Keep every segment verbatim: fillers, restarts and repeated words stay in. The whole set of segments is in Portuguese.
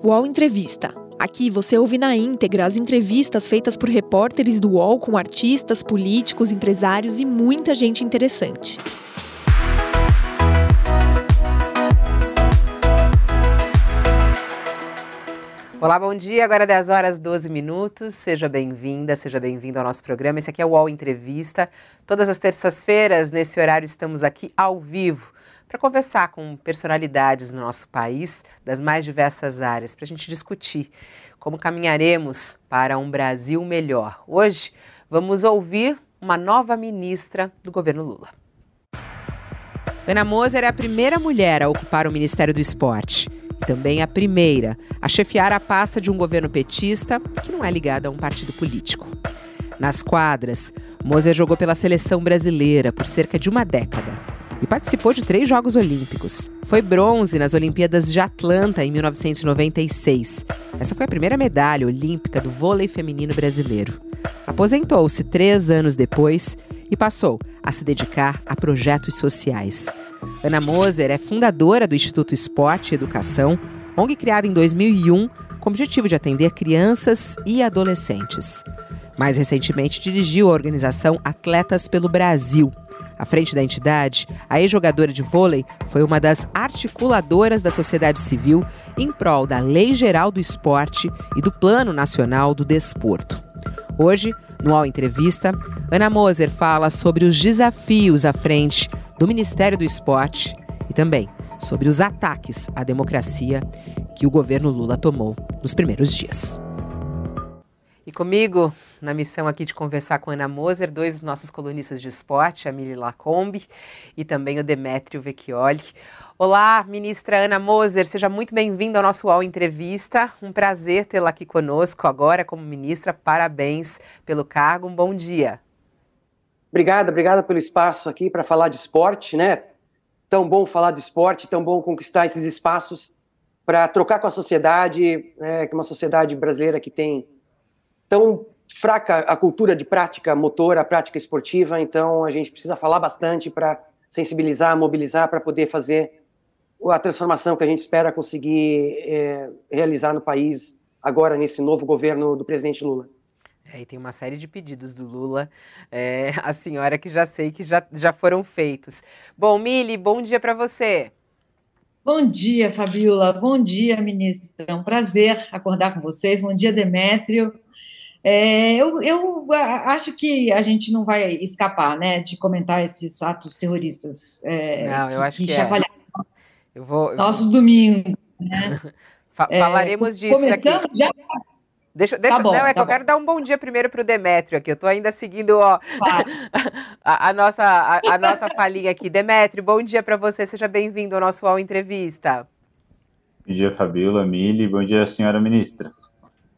U O L Entrevista. Aqui você ouve na íntegra as entrevistas feitas por repórteres do U O L com artistas, políticos, empresários e muita gente interessante. Olá, bom dia. Agora dez horas, doze minutos. Seja bem-vinda, seja bem-vindo ao nosso programa. Esse aqui é o U O L Entrevista. Todas as terças-feiras, nesse horário, estamos aqui ao vivo para conversar com personalidades no nosso país, das mais diversas áreas, para a gente discutir como caminharemos para um Brasil melhor. Hoje, vamos ouvir uma nova ministra do governo Lula. Ana Moser é a primeira mulher a ocupar o Ministério do Esporte. Também a primeira a chefiar a pasta de um governo petista que não é ligado a um partido político. Nas quadras, Moser jogou pela seleção brasileira por cerca de uma década e participou de três Jogos Olímpicos. Foi bronze nas Olimpíadas de Atlanta em mil novecentos e noventa e seis. Essa foi a primeira medalha olímpica do vôlei feminino brasileiro. Aposentou-se três anos depois e passou a se dedicar a projetos sociais. Ana Moser é fundadora do Instituto Esporte e Educação, O N G criada em dois mil e um com o objetivo de atender crianças e adolescentes. Mais recentemente, dirigiu a organização Atletas pelo Brasil. À frente da entidade, a ex-jogadora de vôlei foi uma das articuladoras da sociedade civil em prol da Lei Geral do Esporte e do Plano Nacional do Desporto. Hoje, no U O L Entrevista, Ana Moser fala sobre os desafios à frente do Ministério do Esporte e também sobre os ataques à democracia que o governo Lula tomou nos primeiros dias. E comigo, na missão aqui de conversar com Ana Moser, dois dos nossos colunistas de esporte, a Milly Lacombe e também o Demetrio Vecchioli. Olá, ministra Ana Moser, seja muito bem-vinda ao nosso U O L Entrevista. Um prazer tê-la aqui conosco agora como ministra. Parabéns pelo cargo, um bom dia. Obrigada, obrigada pelo espaço aqui para falar de esporte, né? Tão bom falar de esporte, tão bom conquistar esses espaços para trocar com a sociedade, né? Que é uma sociedade brasileira que tem tão fraca a cultura de prática motora, a prática esportiva, então a gente precisa falar bastante para sensibilizar, mobilizar, para poder fazer a transformação que a gente espera conseguir é, realizar no país agora nesse novo governo do presidente Lula. É, e tem uma série de pedidos do Lula, é, a senhora que já sei que já, já foram feitos. Bom, Milly, bom dia para você. Bom dia, Fabíola. Bom dia, ministra. É um prazer acordar com vocês. Bom dia, Demétrio. É, eu, eu acho que a gente não vai escapar, né, de comentar esses atos terroristas é, não, eu que, acho que, que chacoalharam é. eu vou, eu nosso vou... domingo. Né? Falaremos é, disso. Começando daqui. Já... Deixa, deixa, tá bom, não, é tá que eu bom. Quero dar um bom dia primeiro para o Demétrio aqui. Eu estou ainda seguindo ó, ah. a, a, nossa, a, a nossa falinha aqui. Demétrio, bom dia para você. Seja bem-vindo ao nosso U O L Entrevista. Bom dia, Fabíola, Milly. Bom dia, senhora ministra.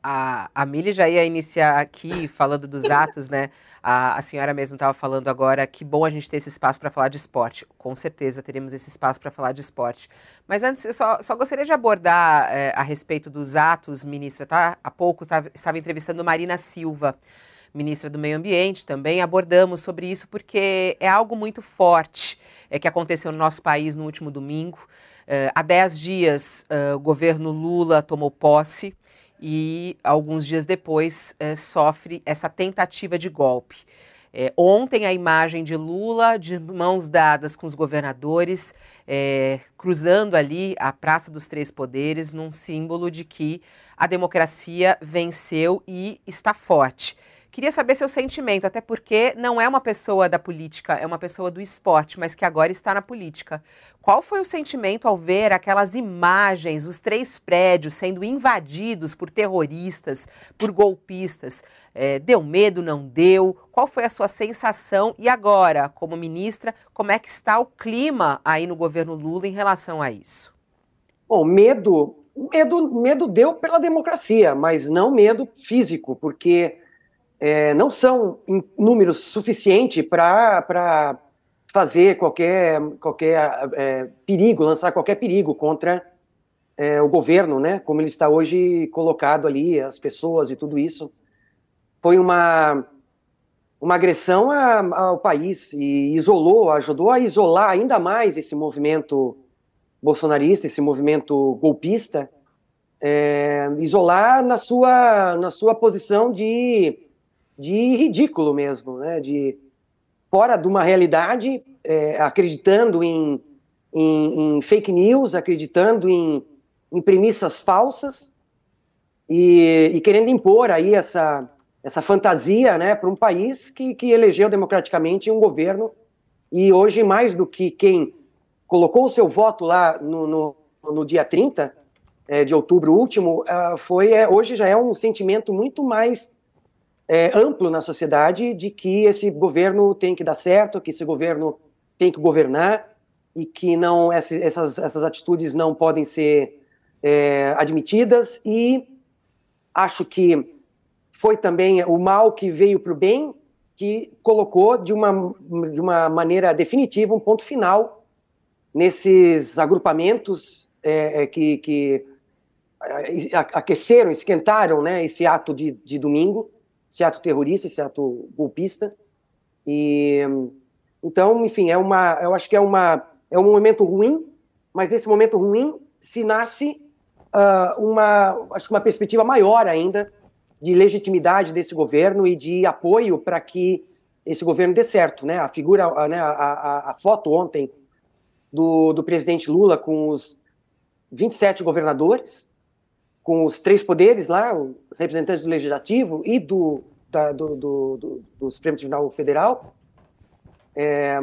A, a Milly já ia iniciar aqui falando dos atos, né? A, a senhora mesmo estava falando agora que bom a gente ter esse espaço para falar de esporte. Com certeza teremos esse espaço para falar de esporte. Mas antes, eu só, só gostaria de abordar é, a respeito dos atos, ministra, tá? Há pouco tava, estava entrevistando Marina Silva, ministra do Meio Ambiente, também abordamos sobre isso porque é algo muito forte é, que aconteceu no nosso país no último domingo. É, há dez dias é, o governo Lula tomou posse e alguns dias depois é, sofre essa tentativa de golpe. É, ontem a imagem de Lula, de mãos dadas com os governadores, é, cruzando ali a Praça dos Três Poderes, num símbolo de que a democracia venceu e está forte. Queria saber seu sentimento, até porque não é uma pessoa da política, é uma pessoa do esporte, mas que agora está na política. Qual foi o sentimento ao ver aquelas imagens, os três prédios sendo invadidos por terroristas, por golpistas? É, deu medo, não deu? Qual foi a sua sensação? E agora, como ministra, como é que está o clima aí no governo Lula em relação a isso? Bom, medo, medo, medo deu pela democracia, mas não medo físico, porque... É, não são números suficientes para fazer qualquer, qualquer é, perigo, lançar qualquer perigo contra é, o governo, né? Como ele está hoje colocado ali, as pessoas e tudo isso. Foi uma, uma agressão a, ao país e isolou, ajudou a isolar ainda mais esse movimento bolsonarista, esse movimento golpista, é, isolar na sua, na sua posição de, de ridículo mesmo, né? De fora de uma realidade, é, acreditando em, em, em fake news, acreditando em, em premissas falsas e, e querendo impor aí essa, essa fantasia, né, para um país que, que elegeu democraticamente um governo. E hoje, mais do que quem colocou o seu voto lá no, no, no dia trinta é, de outubro último, uh, foi, é, hoje já é um sentimento muito mais é, amplo na sociedade de que esse governo tem que dar certo, que esse governo tem que governar e que não, essa, essas, essas atitudes não podem ser é, admitidas. E acho que foi também o mal que veio para o bem, que colocou de uma, de uma maneira definitiva um ponto final nesses agrupamentos é, que, que aqueceram, esquentaram, né, esse ato de, de domingo, esse ato terrorista, esse ato golpista. E, então, enfim, é uma, eu acho que é, uma, é um momento ruim, mas nesse momento ruim se nasce uh, uma, acho que uma perspectiva maior ainda de legitimidade desse governo e de apoio para que esse governo dê certo, né? A figura, a, a, a foto ontem do, do presidente Lula com os vinte e sete governadores, com os três poderes lá, os representantes do Legislativo e do, da, do, do, do, do Supremo Tribunal Federal, é,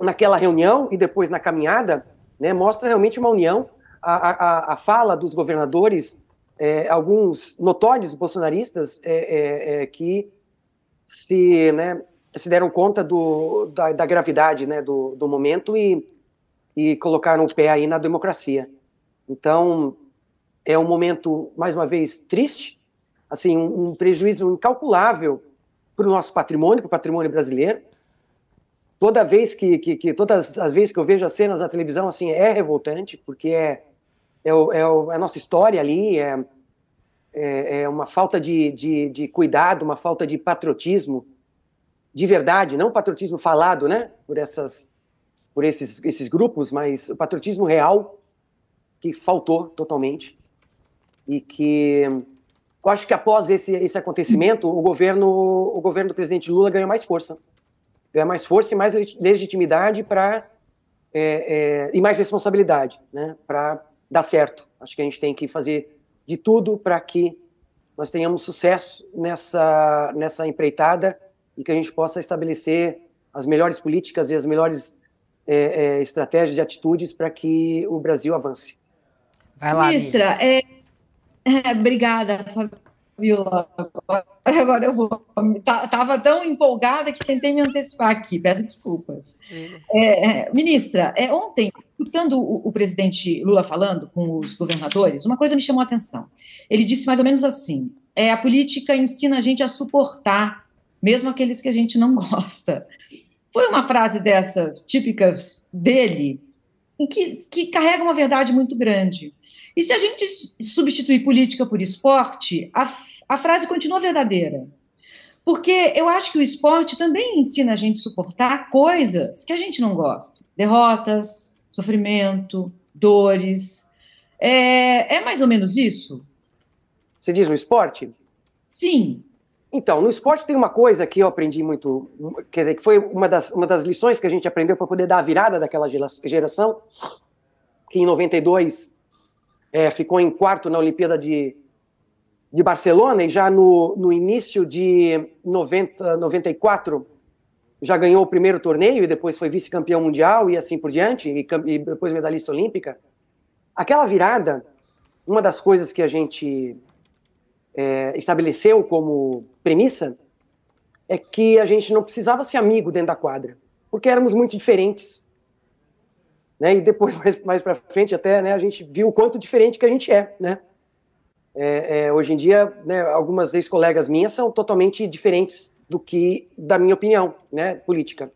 naquela reunião e depois na caminhada, né, mostra realmente uma união. A, a, a fala dos governadores, É, alguns notórios bolsonaristas é, é, é, que se, né, se deram conta do, da, da gravidade, né, do, do momento e, e colocaram o pé aí na democracia. Então, é um momento, mais uma vez, triste, assim, um, um prejuízo incalculável para o nosso patrimônio, para o patrimônio brasileiro. Toda vez que, que, que, todas as vezes que eu vejo as cenas na televisão, assim, é revoltante, porque é É, o, é, o, é a nossa história ali, é, é, é uma falta de, de, de cuidado, uma falta de patriotismo de verdade, não patriotismo falado, né, por, essas, por esses, esses grupos, mas o patriotismo real que faltou totalmente. E que eu acho que após esse, esse acontecimento, o governo, o governo do presidente Lula ganhou mais força, ganhou mais força e mais legitimidade pra, é, é, e mais responsabilidade, né, para dá certo. Acho que a gente tem que fazer de tudo para que nós tenhamos sucesso nessa, nessa empreitada e que a gente possa estabelecer as melhores políticas e as melhores é, é, estratégias e atitudes para que o Brasil avance. Vai lá, ministra. É, é, obrigada, Fabíola. Agora eu vou. Estava tão empolgada que tentei me antecipar aqui, peço desculpas. É, ministra, é, ontem, escutando o, o presidente Lula falando com os governadores, uma coisa me chamou a atenção. Ele disse mais ou menos assim, é, a política ensina a gente a suportar, mesmo aqueles que a gente não gosta. Foi uma frase dessas típicas dele, em que, que carrega uma verdade muito grande. E se a gente substituir política por esporte, a A frase continua verdadeira, porque eu acho que o esporte também ensina a gente a suportar coisas que a gente não gosta. Derrotas, sofrimento, dores. É, é mais ou menos isso? Você diz no esporte? Sim. Então, no esporte tem uma coisa que eu aprendi muito, quer dizer, que foi uma das, uma das lições que a gente aprendeu para poder dar a virada daquela geração, que em noventa e dois é, ficou em quarto na Olimpíada de... de Barcelona, e já no, no início de noventa, noventa e quatro já ganhou o primeiro torneio e depois foi vice-campeão mundial e assim por diante, e, e depois medalhista olímpica. Aquela virada, uma das coisas que a gente é, estabeleceu como premissa é que a gente não precisava ser amigo dentro da quadra, porque éramos muito diferentes. Né? E depois, mais, mais para frente até, né, a gente viu o quanto diferente que a gente é, né? É, é, hoje em dia, né, algumas ex-colegas minhas são totalmente diferentes do que da minha opinião, né, política.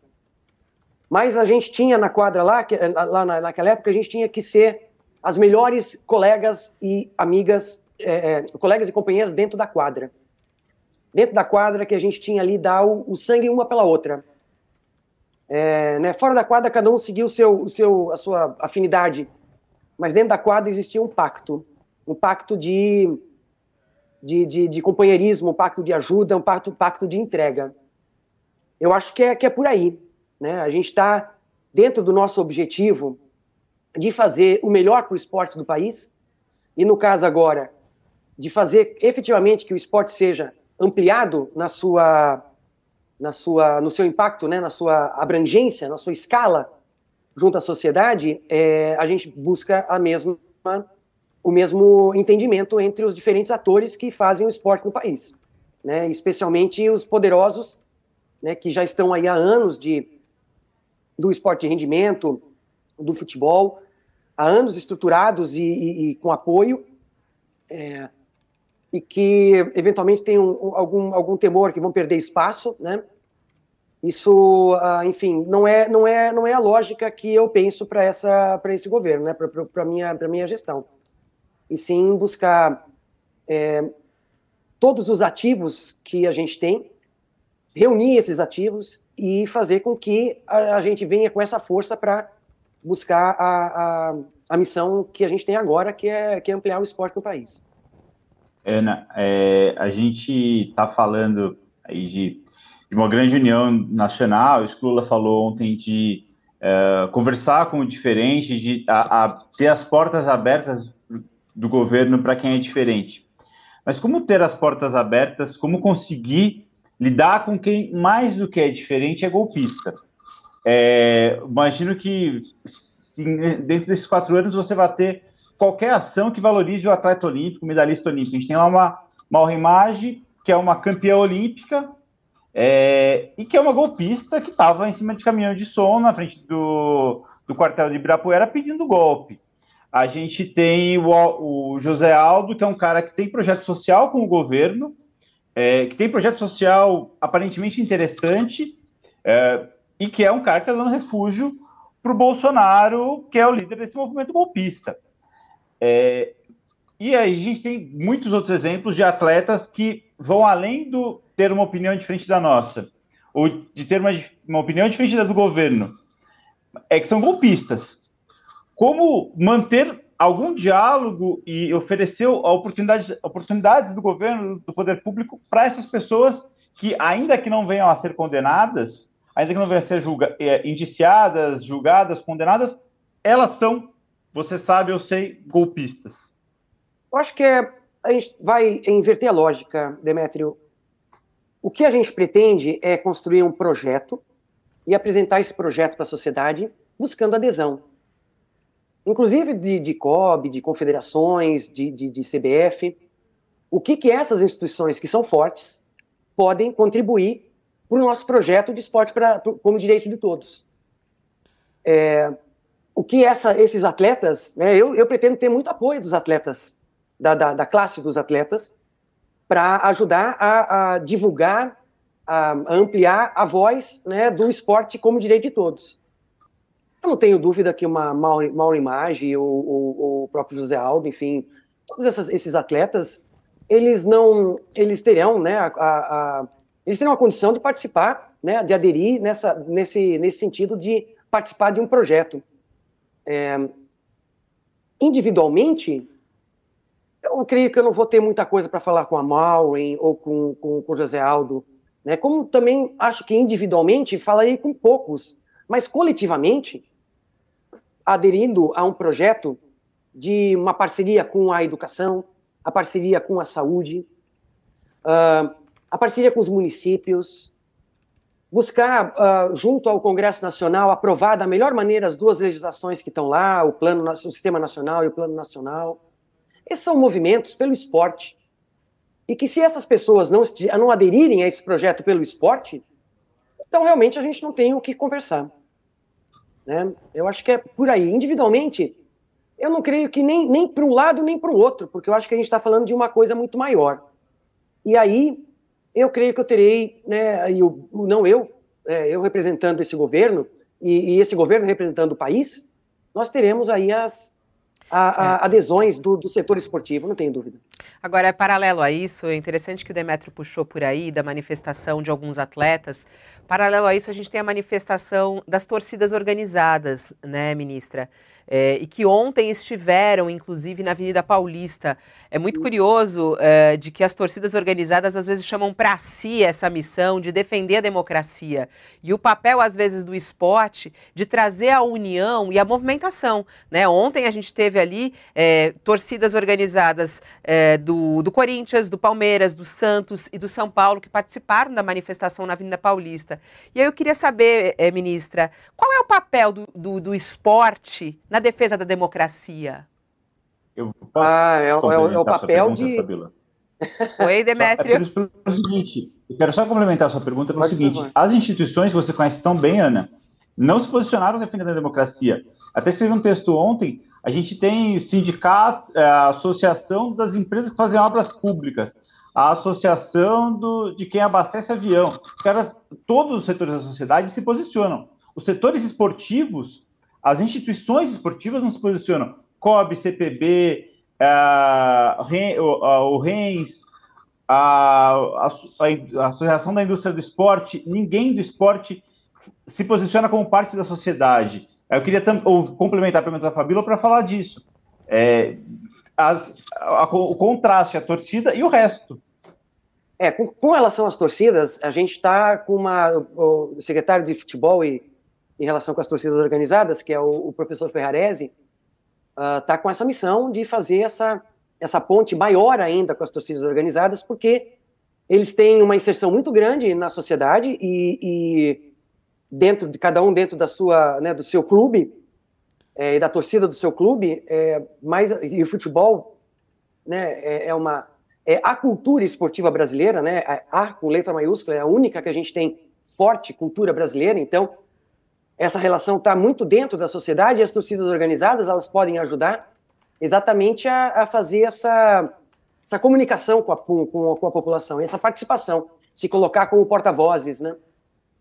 Mas a gente tinha na quadra lá, que, lá na, naquela época, a gente tinha que ser as melhores colegas e amigas, é, é, colegas e companheiras dentro da quadra. Dentro da quadra que a gente tinha ali dar o, o sangue uma pela outra. É, né, fora da quadra, cada um seguiu o seu, o seu, a sua afinidade, mas dentro da quadra existia um pacto. um pacto de, de, de, de companheirismo, um pacto de ajuda, um pacto, um pacto de entrega. Eu acho que é, que é por aí, né? A gente está dentro do nosso objetivo de fazer o melhor para o esporte do país e, no caso agora, de fazer efetivamente que o esporte seja ampliado na sua, na sua, no seu impacto, né, na sua abrangência, na sua escala junto à sociedade. É, a gente busca a mesma, o mesmo entendimento entre os diferentes atores que fazem o esporte no país, né, especialmente os poderosos, né, que já estão aí há anos de, do esporte de rendimento, do futebol, há anos estruturados e, e, e com apoio, é, e que eventualmente tem um, algum, algum temor que vão perder espaço, né? Isso, ah, enfim, não é, não, é, não é a lógica que eu penso para esse governo, né? Para a minha, minha gestão. E sim buscar é, todos os ativos que a gente tem, reunir esses ativos e fazer com que a, a gente venha com essa força para buscar a, a, a missão que a gente tem agora, que é, que é ampliar o esporte no país. Ana, é, a gente está falando aí de, de uma grande união nacional. O Sklula falou ontem de uh, conversar com o diferente, de a, a ter as portas abertas do governo para quem é diferente. Mas como ter as portas abertas, como conseguir lidar com quem mais do que é diferente é golpista? É, imagino que sim, dentro desses quatro anos você vai ter qualquer ação que valorize o atleta olímpico, o medalhista olímpico. A gente tem lá uma Maurren Maggi, que é uma campeã olímpica, é, e que é uma golpista que estava em cima de caminhão de som na frente do, do quartel de Ibirapuera pedindo golpe. A gente tem o, o José Aldo, que é um cara que tem projeto social com o governo, é, que tem projeto social aparentemente interessante, é, e que é um cara que está dando refúgio para o Bolsonaro, que é o líder desse movimento golpista. É, e aí a gente tem muitos outros exemplos de atletas que vão além do ter uma opinião diferente da nossa, ou de ter uma, uma opinião diferente da do governo, é que são golpistas. Como manter algum diálogo e oferecer oportunidades, oportunidades do governo, do poder público, para essas pessoas que, ainda que não venham a ser condenadas, ainda que não venham a ser julga, é, indiciadas, julgadas, condenadas, elas são, você sabe, eu sei, golpistas. Eu acho que é, a gente vai inverter a lógica, Demetrio. O que a gente pretende é construir um projeto e apresentar esse projeto para a sociedade buscando adesão. Inclusive de, de C O B, de confederações, de, de, de C B F. O que, que essas instituições que são fortes podem contribuir para o nosso projeto de esporte pra, pra, como direito de todos. É... O que essa, esses atletas, né, eu, eu pretendo ter muito apoio dos atletas, da, da, da classe dos atletas, para ajudar a, a divulgar, a, a ampliar a voz, né, do esporte como direito de todos. Eu não tenho dúvida que uma Mauro Maggi ou, ou, ou o próprio José Aldo, enfim, todos essas, esses atletas, eles não, eles terão, né, a, a, a, eles terão a condição de participar, né, de aderir nessa, nesse, nesse sentido de participar de um projeto. É, individualmente, eu creio que eu não vou ter muita coisa para falar com a Maurren ou com, com, com o José Aldo, né? Como também acho que individualmente falarei com poucos, mas coletivamente, aderindo a um projeto de uma parceria com a educação, a parceria com a saúde, uh, a parceria com os municípios, buscar, uh, junto ao Congresso Nacional, aprovar da melhor maneira as duas legislações que estão lá, o, plano, o Sistema Nacional e o Plano Nacional. Esses são movimentos pelo esporte. E que se essas pessoas não, não aderirem a esse projeto pelo esporte, então realmente a gente não tem o que conversar, né? Eu acho que é por aí. Individualmente, eu não creio que nem, nem para um lado nem para o outro, porque eu acho que a gente está falando de uma coisa muito maior. E aí... eu creio que eu terei, né, eu, não eu, é, eu representando esse governo, e, e esse governo representando o país, nós teremos aí as a, a adesões do, do setor esportivo, não tenho dúvida. Agora, é paralelo a isso, é interessante que o Demetrio puxou por aí, da manifestação de alguns atletas, paralelo a isso a gente tem a manifestação das torcidas organizadas, né, ministra? é, e que ontem estiveram, inclusive, na Avenida Paulista. É muito curioso é, de que as torcidas organizadas às vezes chamam para si essa missão de defender a democracia e o papel, às vezes, do esporte de trazer a união e a movimentação, né? Ontem a gente teve ali é, torcidas organizadas é, do, do Corinthians, do Palmeiras, do Santos e do São Paulo que participaram da manifestação na Avenida Paulista. E aí eu queria saber, é, ministra, qual é o papel do, do, do esporte na defesa da democracia? Eu posso ah, é, é, é o papel pergunta, de... Oi, Demetrio. É por, por seguinte, eu quero só complementar a sua pergunta pelo seguinte. Ser, as instituições que você conhece tão bem, Ana, não se posicionaram defendendo a democracia. Até escrevi um texto ontem, a gente tem o sindicato, a associação das empresas que fazem obras públicas, a associação do, de quem abastece avião. Os caras, todos os setores da sociedade se posicionam. Os setores esportivos, as instituições esportivas não se posicionam. C O B, C P B, uh, o RENS, a, a, a Associação da Indústria do Esporte, ninguém do esporte se posiciona como parte da sociedade. Eu queria complementar a pergunta da Fabíola para falar disso. É, as, a, a, o contraste, a torcida e o resto. É, com, com relação às torcidas, a gente está com uma, o secretário de futebol e, em relação com as torcidas organizadas, que é o, o professor Ferraresi, está uh, com essa missão de fazer essa, essa ponte maior ainda com as torcidas organizadas, porque eles têm uma inserção muito grande na sociedade e, e dentro de cada um dentro da sua, né, do seu clube e é, da torcida do seu clube, é, mas, e o futebol, né, é, é uma é a cultura esportiva brasileira, né, a, a com letra maiúscula é a única que a gente tem forte cultura brasileira, então essa relação está muito dentro da sociedade e as torcidas organizadas elas podem ajudar exatamente a, a fazer essa, essa comunicação com a, com, a, com a população, essa participação, se colocar como porta-vozes, né?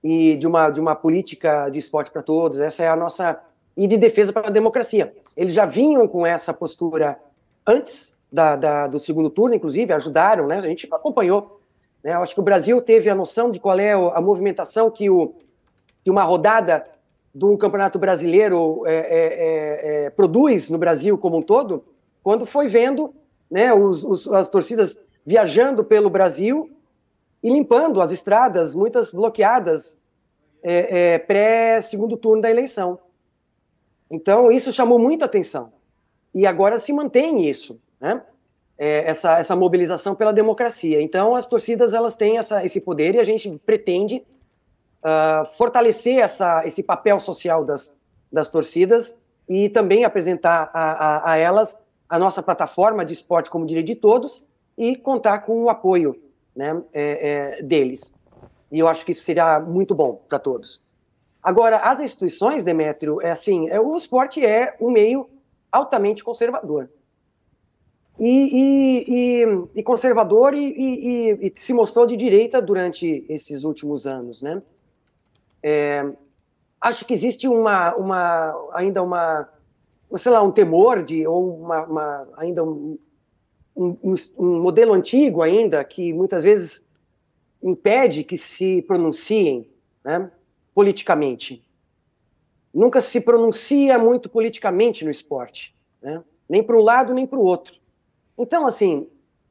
E de uma, de uma política de esporte para todos, essa é a nossa... E de defesa para a democracia. Eles já vinham com essa postura antes da, da, do segundo turno, inclusive, ajudaram, né? A gente acompanhou. Né? Eu acho que o Brasil teve a noção de qual é a movimentação que, o, que uma rodada... do Campeonato Brasileiro é, é, é, produz no Brasil como um todo, quando foi vendo, né, os, os, as torcidas viajando pelo Brasil e limpando as estradas, muitas bloqueadas, é, é, pré-segundo turno da eleição. Então, isso chamou muita atenção. E agora se mantém isso, né? É, essa, essa mobilização pela democracia. Então, as torcidas elas têm essa, esse poder e a gente pretende... Uh, fortalecer essa, esse papel social das, das torcidas e também apresentar a, a, a elas a nossa plataforma de esporte como direito de todos e contar com o apoio, né, é, é, deles. E eu acho que isso seria muito bom para todos. Agora, as instituições, Demetrio, é assim, é, o esporte é um meio altamente conservador. E, e, e, e conservador e, e, e se mostrou de direita durante esses últimos anos, né? É, acho que existe uma, uma ainda uma, sei lá, um temor de, ou uma, uma, ainda um, um, um modelo antigo ainda, que muitas vezes impede que se pronunciem, né, politicamente. Nunca se pronuncia muito politicamente no esporte, né? Nem para um lado, nem para o outro. Então, assim,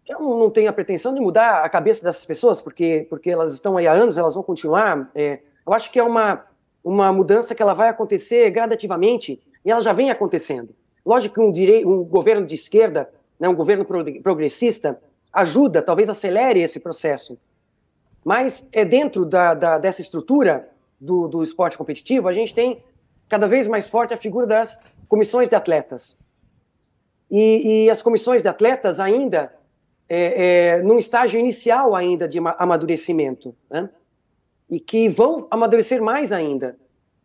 eu não tenho a pretensão de mudar a cabeça dessas pessoas, porque, porque elas estão aí há anos, elas vão continuar... É, eu acho que é uma, uma mudança que ela vai acontecer gradativamente e ela já vem acontecendo. Lógico que um, direi, um governo de esquerda, né, um governo progressista, ajuda, talvez acelere esse processo. Mas é dentro da, da, dessa estrutura do, do esporte competitivo, a gente tem cada vez mais forte a figura das comissões de atletas. E, e as comissões de atletas ainda, é, é, num estágio inicial ainda de amadurecimento, né? E que vão amadurecer mais ainda.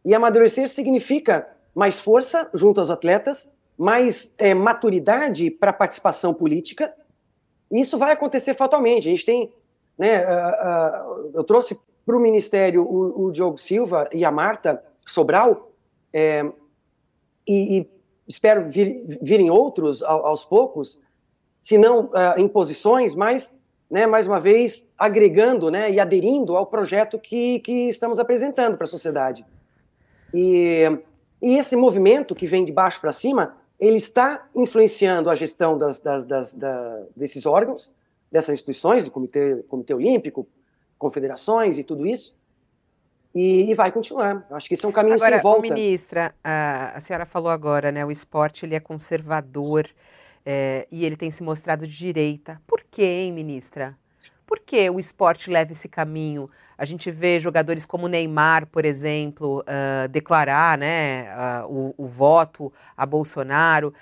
E amadurecer significa mais força junto aos atletas, mais é, maturidade para a participação política, e isso vai acontecer fatalmente. A gente tem... Né, uh, uh, eu trouxe para o Ministério o, o Diogo Silva e a Marta Sobral, é, e, e espero vir, virem outros ao, aos poucos, se não uh, em posições, mas... Né, mais uma vez, agregando, né, e aderindo ao projeto que, que estamos apresentando para a sociedade. E E esse movimento que vem de baixo para cima, ele está influenciando a gestão das, das, das, da, desses órgãos, dessas instituições, do Comitê, Comitê Olímpico, confederações e tudo isso, e, e vai continuar. Acho que isso é um caminho sem volta. Agora, ministra, a, a senhora falou agora, né, o esporte ele é conservador, é, e ele tem se mostrado de direita. Por quê, hein, ministra? Por que o esporte leva esse caminho? A gente vê jogadores como Neymar, por exemplo, uh, declarar, né, uh, o, o voto a Bolsonaro,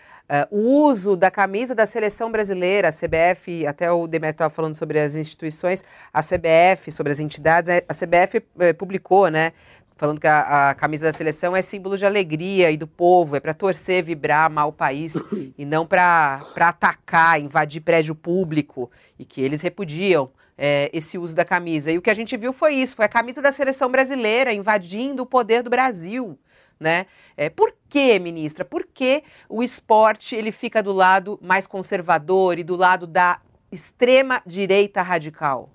uh, o uso da camisa da seleção brasileira, a C B F, até o Demetrio estava falando sobre as instituições, a C B F, sobre as entidades, a C B F uh, publicou, né, falando que a, a camisa da seleção é símbolo de alegria e do povo, é para torcer, vibrar, amar o país, e não para atacar, invadir prédio público, e que eles repudiam é, esse uso da camisa. E o que a gente viu foi isso, foi a camisa da seleção brasileira invadindo o poder do Brasil, né? É, por que, ministra, por que o esporte ele fica do lado mais conservador e do lado da extrema direita radical?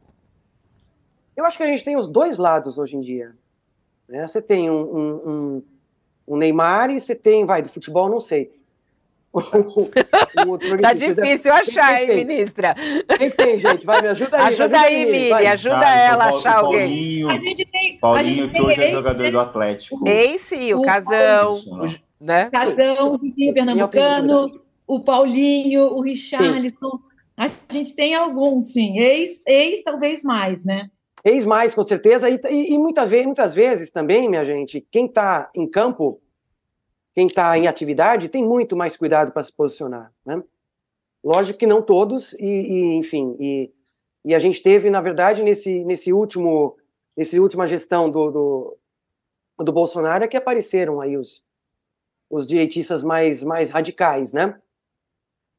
Eu acho que a gente tem os dois lados hoje em dia. Você tem um, um, um, um Neymar e você tem, vai, do futebol, não sei. Tá difícil achar, hein, ministra? Quem tem, gente? Vai, me ajuda aí. Ajuda aí, Milly, ajuda ela a achar alguém. A gente tem... Paulinho, que hoje é jogador do Atlético. Esse e o Casão. Né? Casão, o Vitinho Pernambucano, o Paulinho, o Richarlison. A gente tem alguns, sim. Ex, ex, talvez mais, né? Eis mais, com certeza, e, e, e muita vez, muitas vezes também, minha gente, quem está em campo, quem está em atividade, tem muito mais cuidado para se posicionar, né? Lógico que não todos, e, e enfim, e, e a gente teve, na verdade, nesse, nesse último, nessa última gestão do, do, do Bolsonaro, é que apareceram aí os, os direitistas mais, mais radicais, né?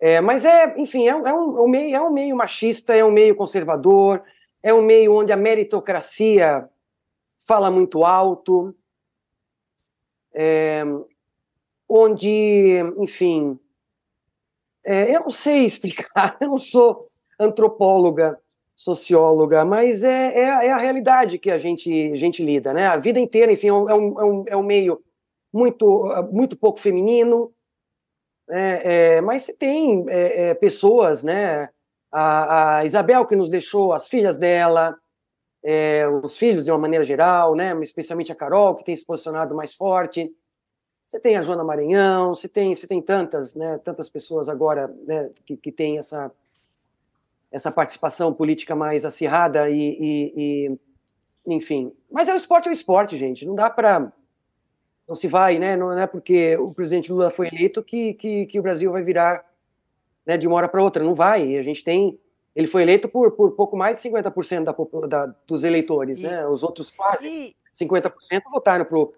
É, mas é, enfim, é, é, um, é, um meio, é um meio machista, é um meio conservador, é um meio onde a meritocracia fala muito alto, é, onde, enfim, é, eu não sei explicar, eu não sou antropóloga, socióloga, mas é, é, é a realidade que a gente, a gente lida, né? A vida inteira, enfim, é um, é um, é um meio muito, muito pouco feminino, é, é, mas se tem é, é, pessoas, né? A, a Isabel, que nos deixou as filhas dela, é, os filhos de uma maneira geral, né? Especialmente a Carol, que tem se posicionado mais forte. Você tem a Joana Maranhão, você tem, você tem tantas, né? Tantas pessoas agora, né? que, que tem essa, essa participação política mais acirrada e, e, e enfim. Mas é o esporte, é o esporte, gente. Não dá para... Não se vai, né? Não é porque o presidente Lula foi eleito que, que, que o Brasil vai virar... Né, de uma hora para outra, não vai. A gente tem... Ele foi eleito por, por pouco mais de cinquenta por cento da, da, dos eleitores, e, né? Os outros quase e... cinquenta por cento votaram pro,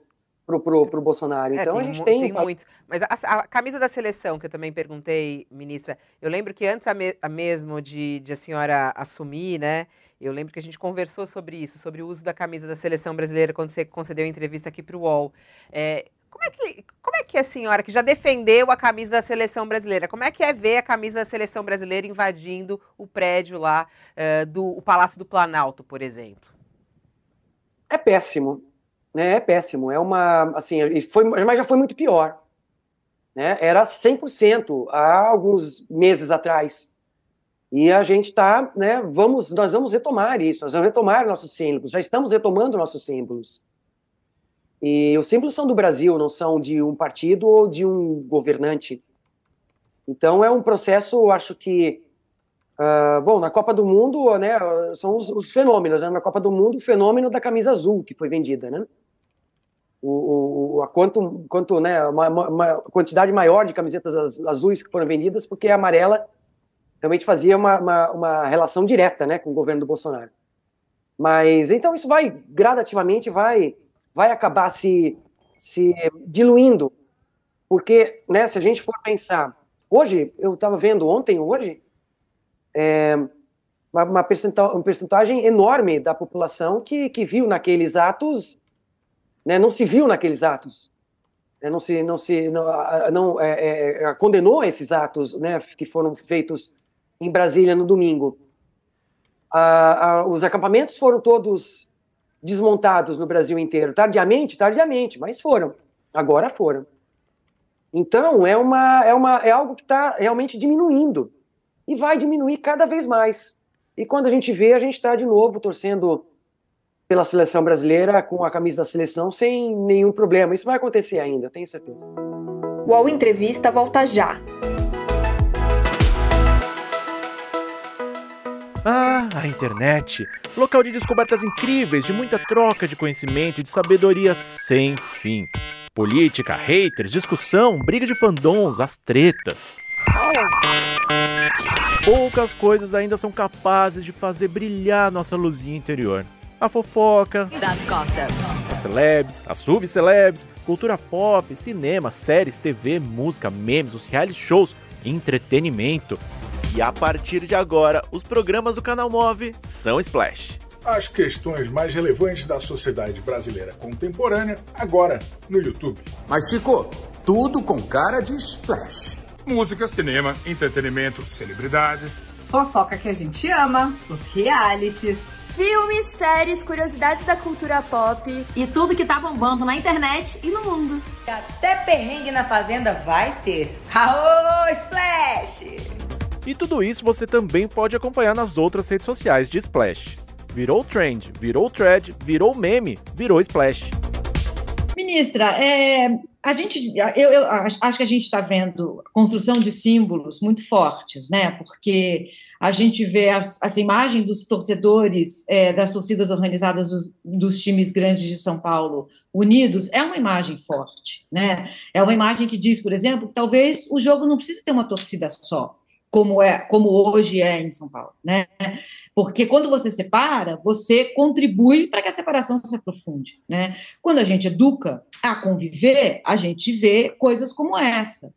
pro, pro, pro Bolsonaro. É, então tem, a gente tem... tem muito. Mas a, a camisa da seleção, que eu também perguntei, ministra, eu lembro que antes a, me, a mesmo de, de a senhora assumir, né? Eu lembro que a gente conversou sobre isso, sobre o uso da camisa da seleção brasileira, quando você concedeu a entrevista aqui para o U O L. É, Como é, que, como é que a senhora, que já defendeu a camisa da seleção brasileira, como é que é ver a camisa da seleção brasileira invadindo o prédio lá uh, do o Palácio do Planalto, por exemplo? É péssimo, né? É péssimo. É uma, assim, foi, mas já foi muito pior, né? Era cem por cento há alguns meses atrás. E a gente está, né? Vamos, nós vamos retomar isso, nós vamos retomar nossos símbolos, já estamos retomando nossos símbolos. E os símbolos são do Brasil, não são de um partido ou de um governante. Então é um processo, acho que... Uh, bom, na Copa do Mundo, né, são os, os fenômenos. Né? Na Copa do Mundo, o fenômeno da camisa azul que foi vendida. Né? O, o, a quanto, quanto, né, uma, uma quantidade maior de camisetas azuis que foram vendidas, porque a amarela realmente fazia uma, uma, uma relação direta, né, com o governo do Bolsonaro. Mas, então, isso vai, gradativamente, vai... vai acabar se, se diluindo, porque, né, se a gente for pensar, hoje, eu estava vendo ontem, hoje, é, uma, uma, percentagem, uma percentagem enorme da população que, que viu naqueles atos, né, não se viu naqueles atos, né, não se, não se não, não, é, é, condenou esses atos, né, que foram feitos em Brasília no domingo. Ah, ah, os acampamentos foram todos... desmontados no Brasil inteiro, tardiamente, tardiamente, mas foram. Agora foram. Então, é, uma, é, uma, é algo que está realmente diminuindo. E vai diminuir cada vez mais. E quando a gente vê, a gente está de novo torcendo pela seleção brasileira, com a camisa da seleção, sem nenhum problema. Isso vai acontecer ainda, tenho certeza. O U O L Entrevista volta já. Ah, a internet. Local de descobertas incríveis, de muita troca de conhecimento e de sabedoria sem fim. Política, haters, discussão, briga de fandoms, as tretas. Poucas coisas ainda são capazes de fazer brilhar nossa luzinha interior. A fofoca, as celebs, as sub-celebs, cultura pop, cinema, séries, T V, música, memes, os reality shows, entretenimento. E a partir de agora, os programas do Canal Move são Splash. As questões mais relevantes da sociedade brasileira contemporânea, agora no YouTube. Mas Chico, tudo com cara de Splash. Música, cinema, entretenimento, celebridades. Fofoca que a gente ama, os realities. Filmes, séries, curiosidades da cultura pop. E tudo que tá bombando na internet e no mundo. Até perrengue na fazenda vai ter. Aô, Splash! E tudo isso você também pode acompanhar nas outras redes sociais de Splash. Virou trend, virou thread, virou meme, virou Splash. Ministra, é, a gente, eu, eu acho que a gente está vendo a construção de símbolos muito fortes, né? Porque a gente vê as, essa imagem dos torcedores, é, das torcidas organizadas dos, dos times grandes de São Paulo unidos, é uma imagem forte, né? É uma imagem que diz, por exemplo, que talvez o jogo não precise ter uma torcida só. Como, é, como hoje é em São Paulo, né? Porque quando você separa, você contribui para que a separação se aprofunde, né? Quando a gente educa a conviver, a gente vê coisas como essa.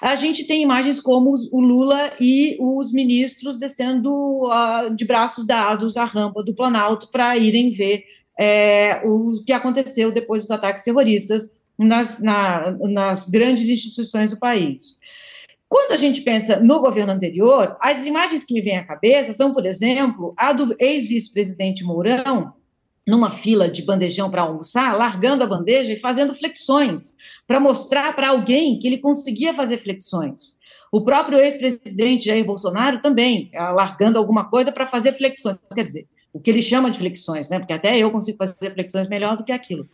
A gente tem imagens como o Lula e os ministros descendo uh, de braços dados a rampa do Planalto para irem ver é, o que aconteceu depois dos ataques terroristas nas, na, nas grandes instituições do país. Quando a gente pensa no governo anterior, as imagens que me vêm à cabeça são, por exemplo, a do ex-vice-presidente Mourão, numa fila de bandejão para almoçar, largando a bandeja e fazendo flexões, para mostrar para alguém que ele conseguia fazer flexões. O próprio ex-presidente Jair Bolsonaro também, largando alguma coisa para fazer flexões, quer dizer, o que ele chama de flexões, né? Porque até eu consigo fazer flexões melhor do que aquilo.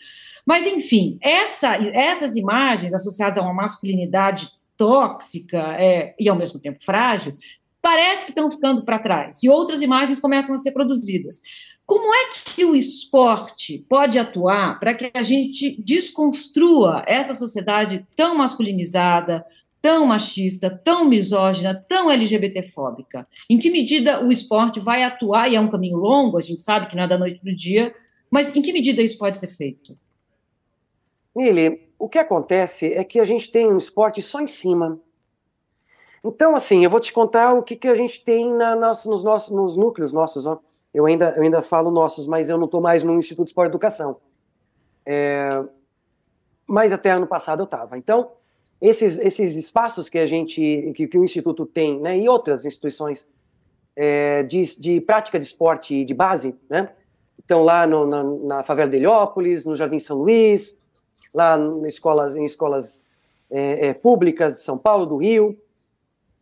Mas, enfim, essa, essas imagens associadas a uma masculinidade tóxica é, e, ao mesmo tempo, frágil, parece que estão ficando para trás. E outras imagens começam a ser produzidas. Como é que o esporte pode atuar para que a gente desconstrua essa sociedade tão masculinizada, tão machista, tão misógina, tão L G B T fóbica? Em que medida o esporte vai atuar, e é um caminho longo, a gente sabe que não é da noite para o dia, mas em que medida isso pode ser feito? Milly, o que acontece é que a gente tem um esporte só em cima. Então, assim, eu vou te contar o que, que a gente tem na nosso, nos, nossos, nos núcleos nossos. Ó. Eu, ainda, eu ainda falo nossos, mas eu não estou mais no Instituto Esporte e Educação. É, mas até ano passado eu estava. Então, esses, esses espaços que, a gente, que, que o Instituto tem, né, e outras instituições é, de, de prática de esporte de base, né, estão lá no, na, na favela de Heliópolis, no Jardim São Luís, lá em escolas, em escolas é, é, públicas de São Paulo, do Rio.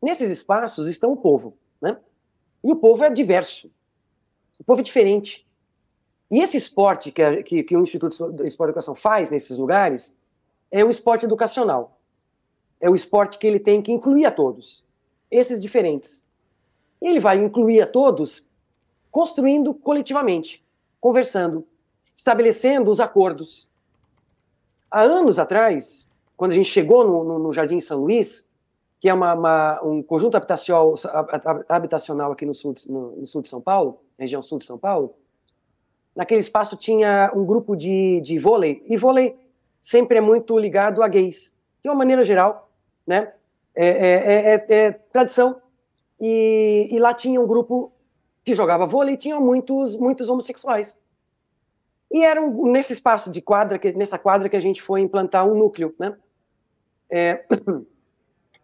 Nesses espaços está o povo, né? E o povo é diverso, o povo é diferente. E esse esporte que, a, que, que o Instituto de Esporte e Educação faz nesses lugares é o esporte educacional. É o esporte que ele tem que incluir a todos, esses diferentes. E ele vai incluir a todos construindo coletivamente, conversando, estabelecendo os acordos. Há anos atrás, quando a gente chegou no, no, no Jardim São Luís, que é uma, uma, um conjunto habitacional, habitacional aqui no sul, de, no, no sul de São Paulo, região sul de São Paulo, naquele espaço tinha um grupo de, de vôlei, e vôlei sempre é muito ligado a gays, de uma maneira geral, né? É, é, é, é tradição, e, e lá tinha um grupo que jogava vôlei e tinha muitos, muitos homossexuais. E era um, nesse espaço de quadra, que, nessa quadra que a gente foi implantar um núcleo, né? É,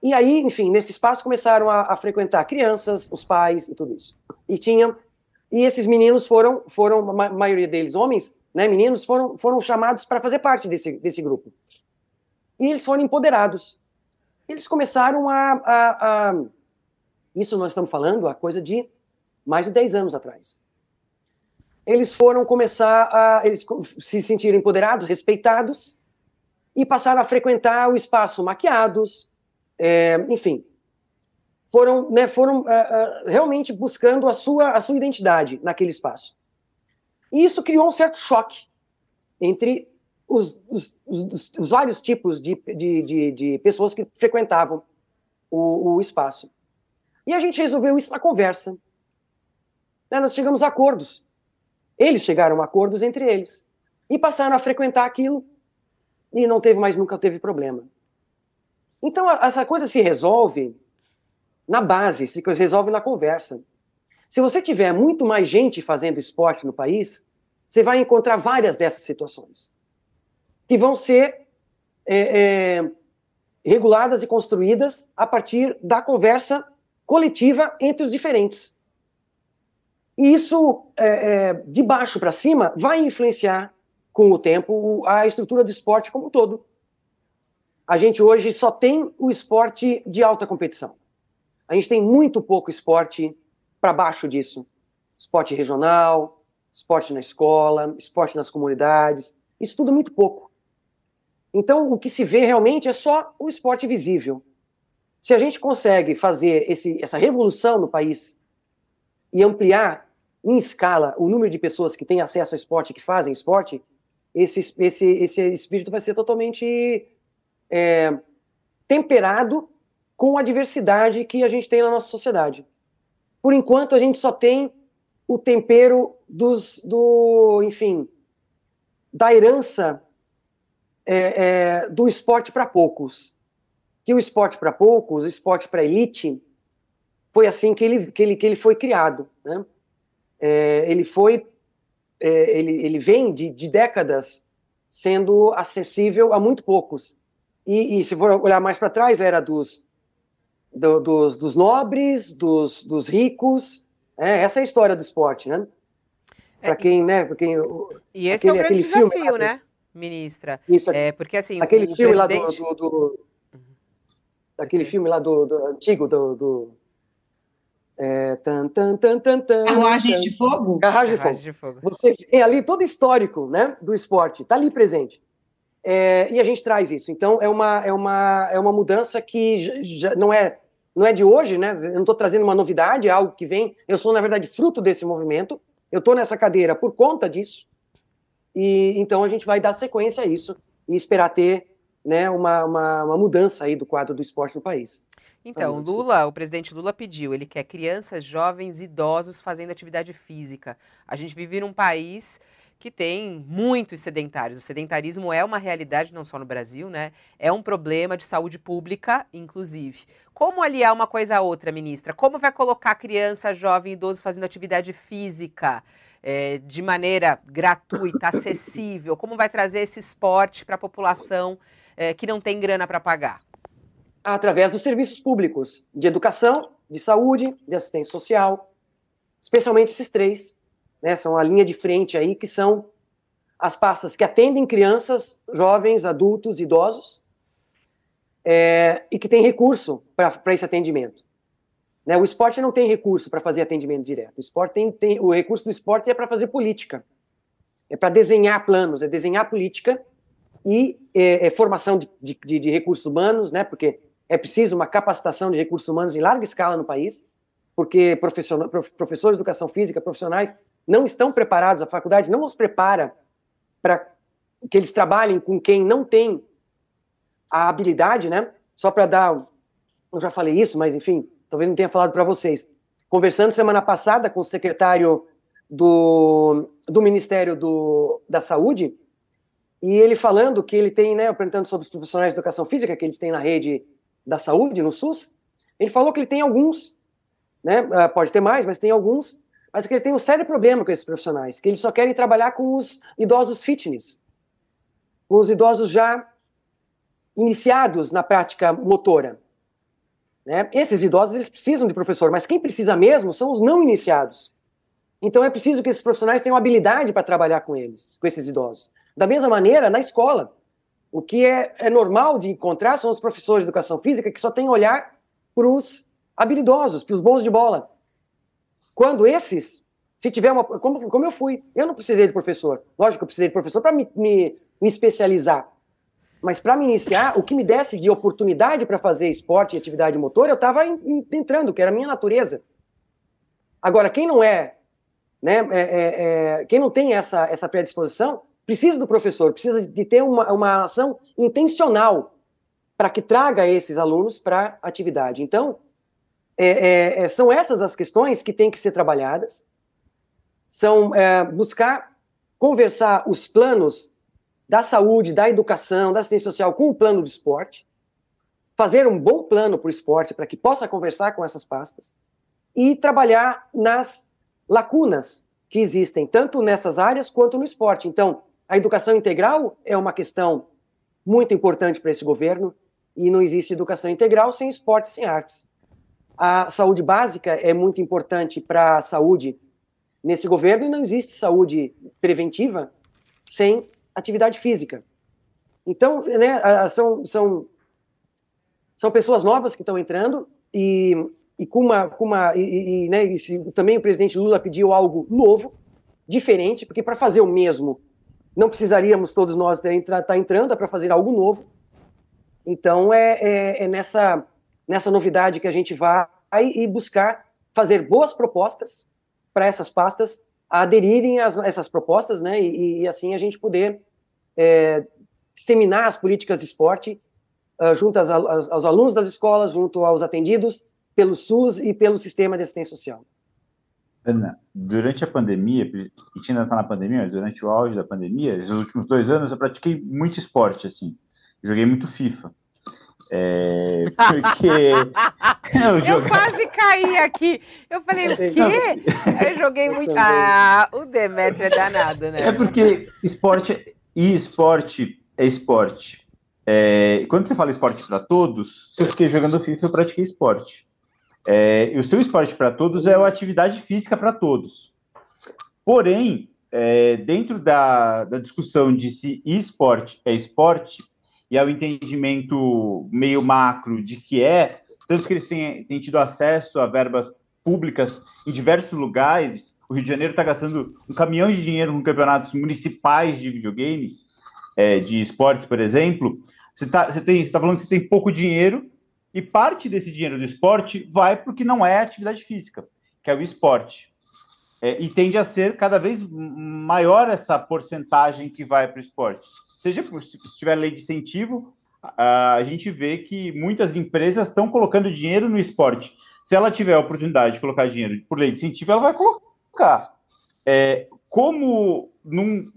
e aí, enfim, nesse espaço começaram a, a frequentar crianças, os pais e tudo isso. E tinham, e esses meninos foram, foram a maioria deles homens, né? Meninos foram, foram chamados para fazer parte desse, desse grupo. e eles foram empoderados. Eles começaram a, a, a... Isso nós estamos falando há coisa de mais de dez anos atrás. Eles foram começar a... Eles se sentiram empoderados, respeitados, e passaram a frequentar o espaço maquiados, é, enfim. Foram, né, foram uh, uh, realmente buscando a sua, a sua identidade naquele espaço. E isso criou um certo choque entre os, os, os, os vários tipos de, de, de, de pessoas que frequentavam o, o espaço. E a gente resolveu isso na conversa. Né, nós chegamos a acordos. Eles chegaram a acordos entre eles. E passaram a frequentar aquilo. E não teve mais, nunca teve problema. Então, a, essa coisa se resolve... na base, se resolve na conversa. Se você tiver muito mais gente fazendo esporte no país, você vai encontrar várias dessas situações que vão ser é, é, reguladas e construídas a partir da conversa coletiva entre os diferentes. E isso, é, é, de baixo para cima, vai influenciar, com o tempo, a estrutura do esporte como um todo. A gente hoje só tem o esporte de alta competição. A gente tem muito pouco esporte para baixo disso. Esporte regional, esporte na escola, esporte nas comunidades. Isso tudo muito pouco. Então, o que se vê realmente é só o esporte visível. Se a gente consegue fazer esse, essa revolução no país e ampliar em escala o número de pessoas que têm acesso ao esporte, que fazem esporte, esse, esse, esse espírito vai ser totalmente é, temperado com a diversidade que a gente tem na nossa sociedade. Por enquanto, a gente só tem o tempero dos, do, enfim, da herança é, é, do esporte para poucos. Que o esporte para poucos, o esporte para elite, foi assim que ele, que ele, que ele foi criado. Né? É, ele, foi, é, ele, ele vem de, de décadas sendo acessível a muito poucos. E, e se for olhar mais para trás, era dos Do, dos, dos nobres, dos, dos ricos, é, essa é a história do esporte, né? Para quem, né? Pra quem, e esse aquele, é o grande desafio, filme, né, ministra? Isso, é, porque assim, aquele o filme presidente... lá do, do, do uhum. aquele uhum. filme lá do, do antigo do, do é, tan, tan, tan, tan, tan, Carruagem de Fogo. Carruagem de Fogo. De fogo. Você tem ali todo histórico, né, do esporte, tá ali presente. É, e a gente traz isso. Então, é uma, é uma, é uma mudança que já, já não, é, não é de hoje, né? Eu não estou trazendo uma novidade, é algo que vem. Eu sou, na verdade, fruto desse movimento. Eu estou nessa cadeira por conta disso. E então, a gente vai dar sequência a isso e esperar ter, né, uma, uma, uma mudança aí do quadro do esporte no país. Então, Lula, o presidente Lula pediu, ele quer crianças, jovens, idosos fazendo atividade física. A gente vive num país... que tem muitos sedentários. O sedentarismo é uma realidade, não só no Brasil, né? É um problema de saúde pública, inclusive. Como aliar uma coisa à outra, ministra? Como vai colocar criança, jovem, idoso fazendo atividade física é, de maneira gratuita, acessível? Como vai trazer esse esporte para a população é, que não tem grana para pagar? Através dos serviços públicos de educação, de saúde, de assistência social, especialmente esses três. Né, são a linha de frente aí, que são as pastas que atendem crianças, jovens, adultos, idosos, é, e que tem recurso para esse atendimento. Né, o esporte não tem recurso para fazer atendimento direto. O, esporte tem, tem, o recurso do esporte é para fazer política, é para desenhar planos, é desenhar política e é, é formação de, de, de recursos humanos, né, porque é preciso uma capacitação de recursos humanos em larga escala no país, porque professiona, prof, professores de educação física, profissionais, não estão preparados, a faculdade não os prepara para que eles trabalhem com quem não tem a habilidade, né? Só para dar, eu já falei isso, mas enfim, talvez não tenha falado para vocês. Conversando semana passada com o secretário do, do Ministério do, da Saúde, e ele falando que ele tem, né, perguntando sobre os profissionais de educação física que eles têm na rede da saúde, no SUS, ele falou que ele tem alguns, né? Pode ter mais, mas tem alguns, mas que ele tem um sério problema com esses profissionais, que eles só querem trabalhar com os idosos fitness, com os idosos já iniciados na prática motora. Né? Esses idosos, eles precisam de professor, mas quem precisa mesmo são os não iniciados. Então é preciso que esses profissionais tenham habilidade para trabalhar com eles, com esses idosos. Da mesma maneira, na escola. O que é, é normal de encontrar são os professores de educação física que só têm olhar para os habilidosos, para os bons de bola. Quando esses, se tiver uma... Como, como eu fui, eu não precisei de professor. Lógico que eu precisei de professor para me, me, me especializar. Mas para me iniciar, o que me desse de oportunidade para fazer esporte e atividade motor, eu estava entrando, que era a minha natureza. Agora, quem não é, né, é, é, é quem não tem essa, essa predisposição, precisa do professor, precisa de ter uma, uma ação intencional para que traga esses alunos para a atividade. Então, é, é, são essas as questões que têm que ser trabalhadas, são é, buscar conversar os planos da saúde, da educação, da assistência social com o plano do esporte, fazer um bom plano para o esporte para que possa conversar com essas pastas e trabalhar nas lacunas que existem, tanto nessas áreas quanto no esporte. Então, a educação integral é uma questão muito importante para esse governo, e não existe educação integral sem esporte, sem artes. A saúde básica é muito importante para a saúde nesse governo, e não existe saúde preventiva sem atividade física. Então, né, são, são, são pessoas novas que estão entrando, e, e, com uma, com uma, e, e, né, e também o presidente Lula pediu algo novo, diferente, porque para fazer o mesmo não precisaríamos todos nós estar tá entrando, é para fazer algo novo. Então é, é, é nessa, nessa novidade que a gente vai e buscar fazer boas propostas para essas pastas aderirem a essas propostas, né? E, e assim a gente poder é, disseminar as políticas de esporte uh, junto às, às, aos alunos das escolas, junto aos atendidos pelo SUS e pelo sistema de assistência social. Ana, durante a pandemia, a gente ainda está na pandemia, mas durante o auge da pandemia, nos últimos dois anos, eu pratiquei muito esporte, assim. Joguei muito FIFA. É, porque... eu, jogava... eu quase caí aqui. Eu falei, o quê? Eu joguei muito... Ah, o Demetrio é danado, né? É porque esporte e esporte é esporte. É, quando você fala esporte para todos, se eu fiquei jogando FIFA, eu pratiquei esporte. É, o seu esporte para todos é a atividade física para todos. Porém, é, dentro da, da discussão de se esporte é esporte, e ao entendimento meio macro de que é, tanto que eles têm, têm tido acesso a verbas públicas em diversos lugares, o Rio de Janeiro está gastando um caminhão de dinheiro com campeonatos municipais de videogame, é, de esportes, por exemplo. Você está você tem, você tá falando que você tem pouco dinheiro, e parte desse dinheiro do esporte vai para o que não é atividade física, que é o esporte. É, e tende a ser cada vez maior essa porcentagem que vai para o esporte. Seja por, se tiver lei de incentivo, a, a gente vê que muitas empresas estão colocando dinheiro no esporte. Se ela tiver a oportunidade de colocar dinheiro por lei de incentivo, ela vai colocar. É, como num,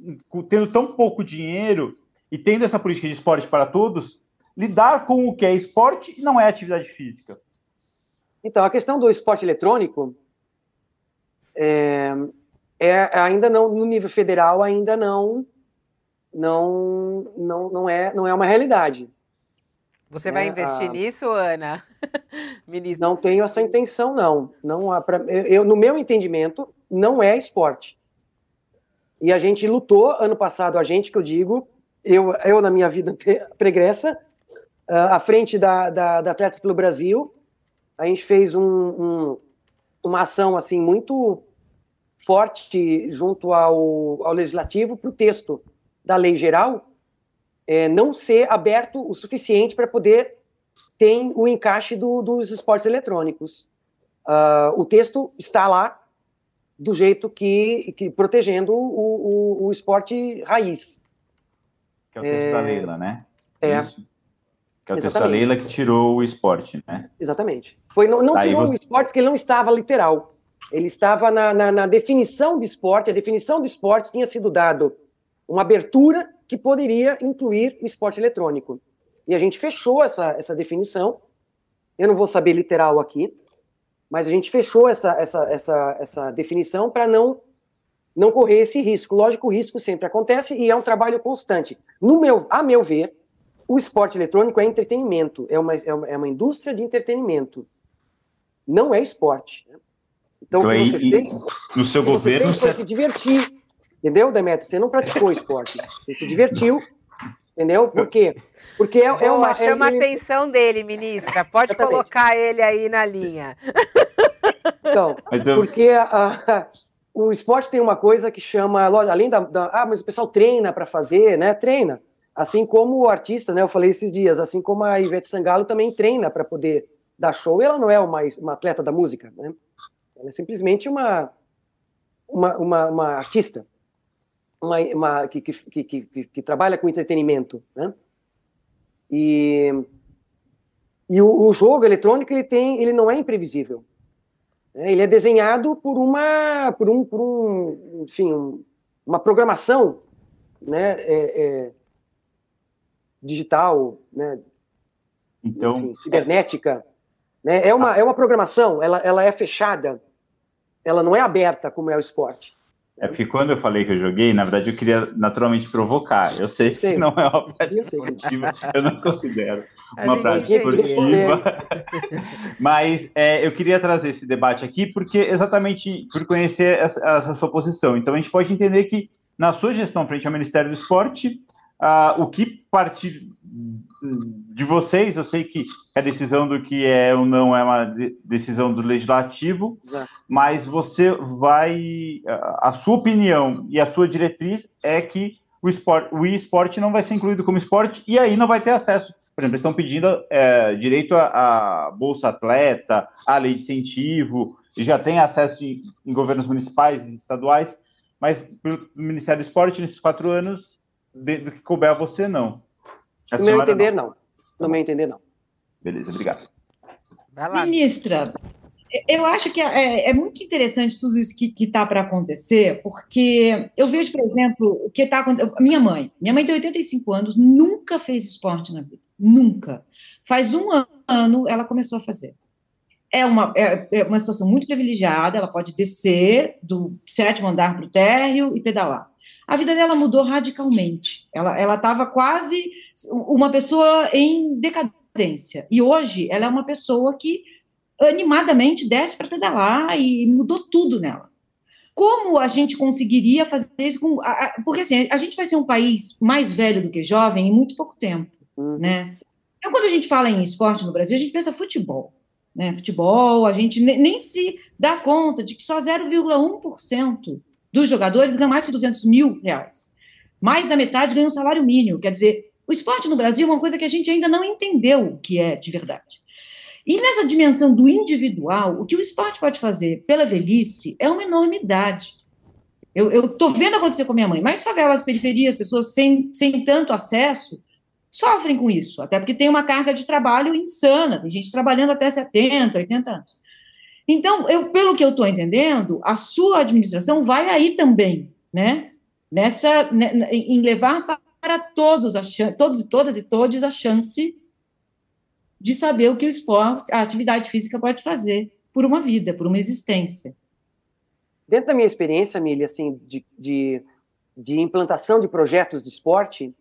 tendo tão pouco dinheiro e tendo essa política de esporte para todos, lidar com o que é esporte e não é atividade física. Então, a questão do esporte eletrônico é, é ainda não, no nível federal, ainda não não, não, não, é, não é uma realidade. Você é, vai investir a... nisso, Ana? Ministro. Não tenho essa intenção, não. não há pra, eu, no meu entendimento, não é esporte. E a gente lutou, ano passado, a gente, que eu digo, eu, eu na minha vida pregressa, Uh, à frente da, da, da Atletas pelo Brasil, a gente fez um, um, uma ação assim, muito forte junto ao, ao Legislativo para o texto da Lei Geral é, não ser aberto o suficiente para poder ter o encaixe do, dos esportes eletrônicos. Uh, o texto está lá do jeito que, que protegendo o, o, o esporte raiz. Que é o texto é, da Leila, né? É. Isso. Que é o texto da Leila que tirou o esporte, né? Exatamente. Foi, não não tirou você... o esporte porque ele não estava literal. Ele estava na, na, na definição de esporte. A definição de esporte tinha sido dado uma abertura que poderia incluir o esporte eletrônico. E a gente fechou essa, essa definição. Eu não vou saber literal aqui, mas a gente fechou essa, essa, essa, essa definição para não, não correr esse risco. Lógico, o risco sempre acontece e é um trabalho constante. No meu, a meu ver, o esporte eletrônico é entretenimento, é uma, é uma, é uma indústria de entretenimento, não é esporte. Então, então o que você e, fez, no seu governo, você fez foi você... se divertir, entendeu, Demetrio? Você não praticou esporte, você se divertiu entendeu? Por quê? Porque é, boa, é uma... Chama ele... a atenção dele, ministra. Pode Exatamente. Colocar ele aí na linha. Então, eu... porque uh, o esporte tem uma coisa que chama... Além da... da ah, mas o pessoal treina para fazer, né? Treina. Assim como o artista, né? Eu falei esses dias. Assim como a Ivete Sangalo também treina para poder dar show. Ela não é uma, uma atleta da música, né? Ela é simplesmente uma... Uma, uma, uma artista uma, uma, que, que, que, que, que trabalha com entretenimento, né? E, e o, o jogo eletrônico ele tem, ele não é imprevisível, né? Ele é desenhado por uma, por um, por um, enfim, um, uma programação, né? É, é, digital, né? Então, enfim, cibernética, né? É uma, é uma programação, ela, ela é fechada. Ela não é aberta, como é o esporte. É porque quando eu falei que eu joguei, na verdade eu queria naturalmente provocar. Eu sei, sei. que não é uma prática eu esportiva, eu não considero uma prática esportiva. Mas é, eu queria trazer esse debate aqui, porque exatamente por conhecer essa, essa sua posição. Então a gente pode entender que, na sua gestão frente ao Ministério do Esporte, uh, o que partir de vocês, eu sei que a decisão do que é ou não é uma decisão do legislativo, Exato. Mas você vai, a sua opinião e a sua diretriz é que o esporte, o esporte não vai ser incluído como esporte e aí não vai ter acesso. Por exemplo, eles estão pedindo é, direito a, a Bolsa Atleta, a lei de incentivo, já tem acesso em, em governos municipais e estaduais, mas pelo Ministério do Esporte, nesses quatro anos, de, do que couber a você, não. No meu entender, não. No meu entender, não. Beleza, obrigado. Ministra, eu acho que é, é muito interessante tudo isso que está para acontecer, porque eu vejo, por exemplo, o que está acontecendo... Minha mãe, minha mãe tem oitenta e cinco anos, nunca fez esporte na vida, nunca. Faz um ano ela começou a fazer. É uma, é, é uma situação muito privilegiada, ela pode descer do sétimo andar para o térreo e pedalar. A vida dela mudou radicalmente. Ela estava quase uma pessoa em decadência. E hoje ela é uma pessoa que animadamente desce para pedalar e mudou tudo nela. Como a gente conseguiria fazer isso? Com a, a, porque assim, a gente vai ser um país mais velho do que jovem em muito pouco tempo. Uhum. Né? Então, quando a gente fala em esporte no Brasil, a gente pensa futebol. Né? Futebol, a gente ne, nem se dá conta de que só zero vírgula um por cento dos jogadores ganham mais que duzentos mil reais. Mais da metade ganha um salário mínimo. Quer dizer, o esporte no Brasil é uma coisa que a gente ainda não entendeu o que é de verdade. E nessa dimensão do individual, o que o esporte pode fazer pela velhice é uma enormidade. Eu estou vendo acontecer com minha mãe, mas favelas, periferias, pessoas sem, sem tanto acesso sofrem com isso, até porque tem uma carga de trabalho insana, tem gente trabalhando até setenta, oitenta anos. Então, eu, pelo que eu estou entendendo, a sua administração vai aí também, né? Nessa, né, em levar para todos, a chance, todos e todas e todos a chance de saber o que o esporte, a atividade física pode fazer por uma vida, por uma existência. Dentro da minha experiência, Milly, assim, de, de, de implantação de projetos de esporte,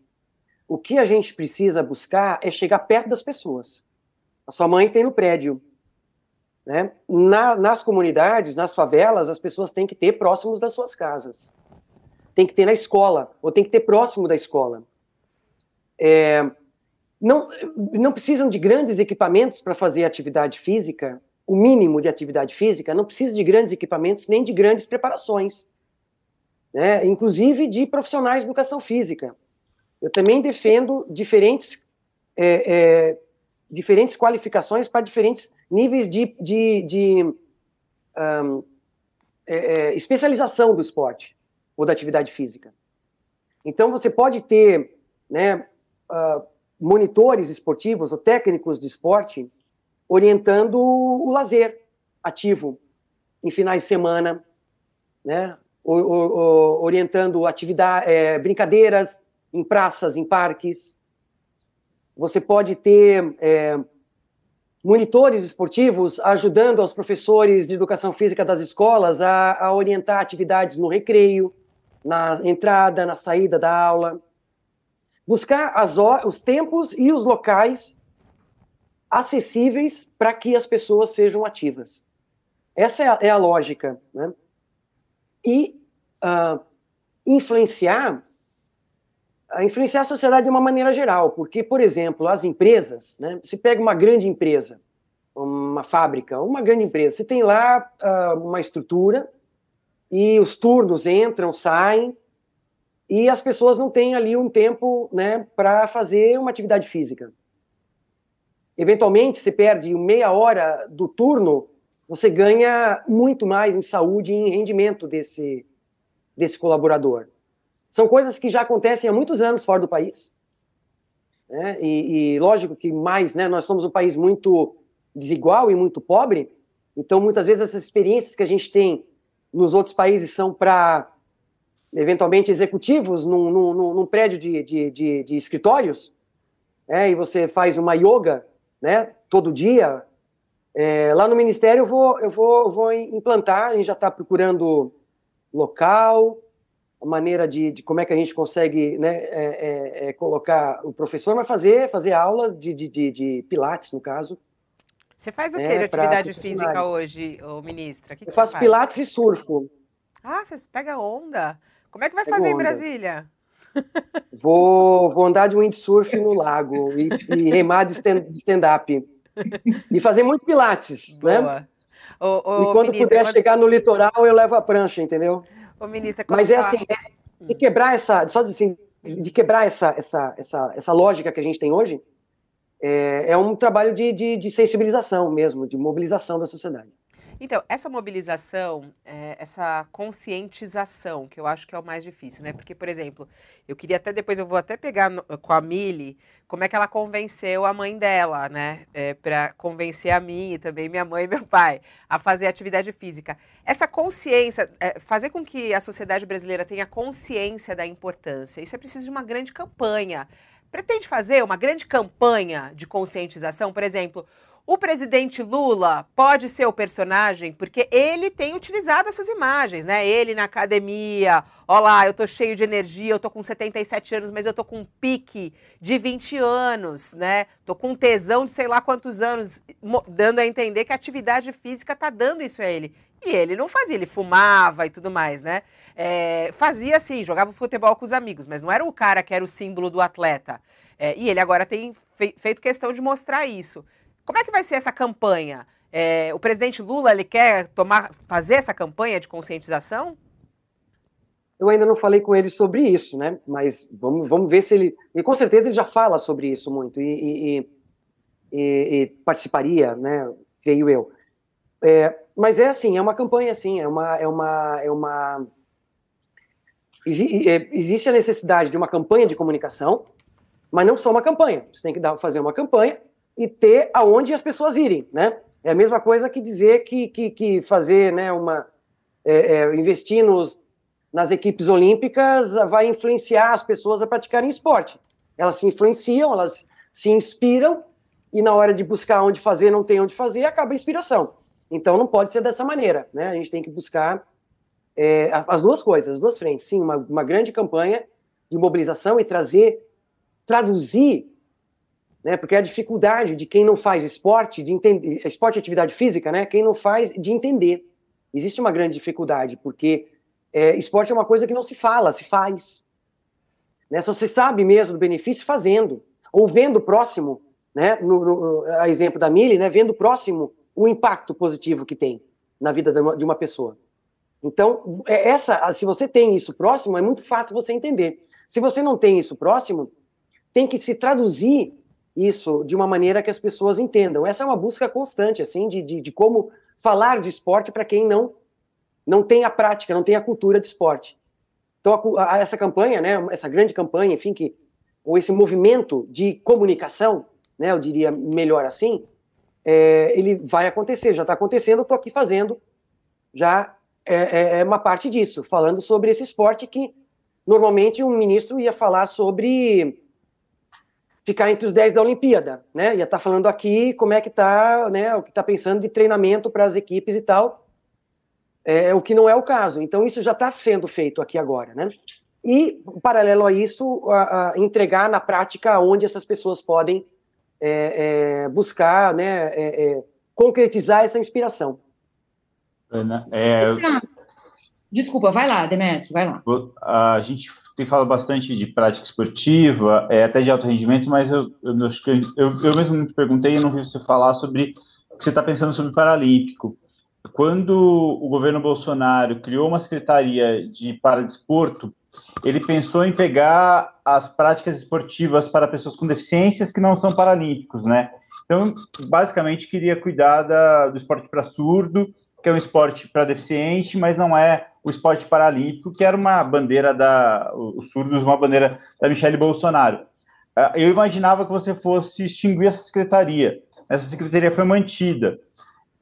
o que a gente precisa buscar é chegar perto das pessoas. A sua mãe tem no prédio. Né? Na, nas comunidades, nas favelas, as pessoas têm que ter próximos das suas casas. Tem que ter na escola, ou tem que ter próximo da escola. É, não, não precisam de grandes equipamentos para fazer atividade física, o mínimo de atividade física, não precisa de grandes equipamentos nem de grandes preparações. Né? Inclusive de profissionais de educação física. Eu também defendo diferentes... É, é, diferentes qualificações para diferentes níveis de, de, de um, é, é, especialização do esporte ou da atividade física. Então, você pode ter, né, uh, monitores esportivos ou técnicos de esporte orientando o, o lazer ativo em finais de semana, né, ou, ou, ou, orientando atividade, é, brincadeiras em praças, em parques. Você pode ter é, monitores esportivos ajudando aos professores de educação física das escolas a, a orientar atividades no recreio, na entrada, na saída da aula. Buscar as, os tempos e os locais acessíveis para que as pessoas sejam ativas. Essa é a, é a lógica, né? E uh, influenciar a influenciar a sociedade de uma maneira geral, porque, por exemplo, as empresas, né, se pega uma grande empresa, uma fábrica, uma grande empresa, você tem lá uh, uma estrutura e os turnos entram, saem, e as pessoas não têm ali um tempo, né, para fazer uma atividade física. Eventualmente, se perde meia hora do turno, você ganha muito mais em saúde e em rendimento desse, desse colaborador. São coisas que já acontecem há muitos anos fora do país. Né? E, e lógico que mais, né, nós somos um país muito desigual e muito pobre, então muitas vezes essas experiências que a gente tem nos outros países são para, eventualmente, executivos num, num, num prédio de, de, de, de escritórios, né? E você faz uma yoga, né, todo dia. É, lá no Ministério eu vou, eu vou, eu vou implantar, a gente já está procurando local, a maneira de, de como é que a gente consegue, né, é, é, é, colocar o professor, mas fazer, fazer aulas de, de, de, de pilates, no caso. Você faz o que, né, de atividade física hoje, ô, ministra? Que que eu faço faz? Pilates e surfo. Ah, você pega onda. Como é que vai Pego fazer onda. Em Brasília? Vou, vou andar de windsurf no lago e, e remar de stand-up. E fazer muito pilates, Boa. Né? Ô, ô, e quando ministra, puder quando... chegar no litoral, eu levo a prancha, entendeu? Ô, ministra, mas é assim, é, de quebrar essa, só de, assim, de quebrar essa, essa, essa, essa lógica que a gente tem hoje, é, é um trabalho de, de, de sensibilização mesmo, de mobilização da sociedade. Então, essa mobilização, é, essa conscientização, que eu acho que é o mais difícil, né? Porque, por exemplo, eu queria até depois, eu vou até pegar no, com a Milly, como é que ela convenceu a mãe dela, né? É, para convencer a mim e também minha mãe e meu pai a fazer atividade física. Essa consciência, é, fazer com que a sociedade brasileira tenha consciência da importância, isso é preciso de uma grande campanha. Pretende fazer uma grande campanha de conscientização, por exemplo... O presidente Lula pode ser o personagem porque ele tem utilizado essas imagens, né? Ele na academia, ó lá, eu tô cheio de energia, eu tô com setenta e sete anos, mas eu tô com um pique de vinte anos, né? Tô com um tesão de sei lá quantos anos, dando a entender que a atividade física tá dando isso a ele. E ele não fazia, ele fumava e tudo mais, né? É, fazia assim, jogava futebol com os amigos, mas não era o cara que era o símbolo do atleta. É, e ele agora tem fe- feito questão de mostrar isso. Como é que vai ser essa campanha? É, o presidente Lula, ele quer tomar, fazer essa campanha de conscientização? Eu ainda não falei com ele sobre isso, né? Mas vamos, vamos ver se ele... E com certeza ele já fala sobre isso muito e, e, e, e participaria, né? Creio eu. É, mas é assim, é uma campanha assim, é uma... É uma, é uma... Exi- é, existe a necessidade de uma campanha de comunicação, mas não só uma campanha. Você tem que dar, fazer uma campanha e ter aonde as pessoas irem, né? É a mesma coisa que dizer que, que, que fazer, né, uma... É, é, investir nos, nas equipes olímpicas vai influenciar as pessoas a praticarem esporte. Elas se influenciam, elas se inspiram, e na hora de buscar onde fazer, não tem onde fazer, acaba a inspiração. Então não pode ser dessa maneira, né? A gente tem que buscar é, as duas coisas, as duas frentes. Sim, uma, uma grande campanha de mobilização e trazer, traduzir... Né, porque a dificuldade de quem não faz esporte, de entender, esporte e atividade física, né, quem não faz, de entender. Existe uma grande dificuldade, porque é, esporte é uma coisa que não se fala, se faz. Né, só se sabe mesmo do benefício fazendo, ou vendo o próximo, né, no, no, a exemplo da Milly, né, vendo o próximo o impacto positivo que tem na vida de uma, de uma pessoa. Então, essa, se você tem isso próximo, é muito fácil você entender. Se você não tem isso próximo, tem que se traduzir isso de uma maneira que as pessoas entendam. Essa é uma busca constante, assim, de, de, de como falar de esporte para quem não, não tem a prática, não tem a cultura de esporte. Então, a, a, essa campanha, né, essa grande campanha, enfim, que, ou esse movimento de comunicação, né, eu diria melhor assim, é, ele vai acontecer, já está acontecendo, eu estou aqui fazendo já é, é uma parte disso, falando sobre esse esporte que normalmente um ministro ia falar sobre... ficar entre os dez da Olimpíada, né? Ia estar falando aqui como é que está, né? O que está pensando de treinamento para as equipes e tal, é, o que não é o caso. Então isso já está sendo feito aqui agora, né? E paralelo a isso, a, a entregar na prática onde essas pessoas podem é, é, buscar, né? É, é, concretizar essa inspiração. Ana, é... desculpa, vai lá, Demetrio, vai lá. A gente Você fala bastante de prática esportiva, é, até de alto rendimento, mas eu, eu, eu, eu mesmo te perguntei, eu não vi você falar sobre o que você está pensando sobre o Paralímpico. Quando o governo Bolsonaro criou uma secretaria de paradesporto, ele pensou em pegar as práticas esportivas para pessoas com deficiências que não são paralímpicos, né? Então, basicamente, queria cuidar da, do esporte para surdo, que é um esporte para deficiente, mas não é o esporte paralímpico, que era uma bandeira da... os surdos, uma bandeira da Michele Bolsonaro. Eu imaginava que você fosse extinguir essa secretaria. Essa secretaria foi mantida.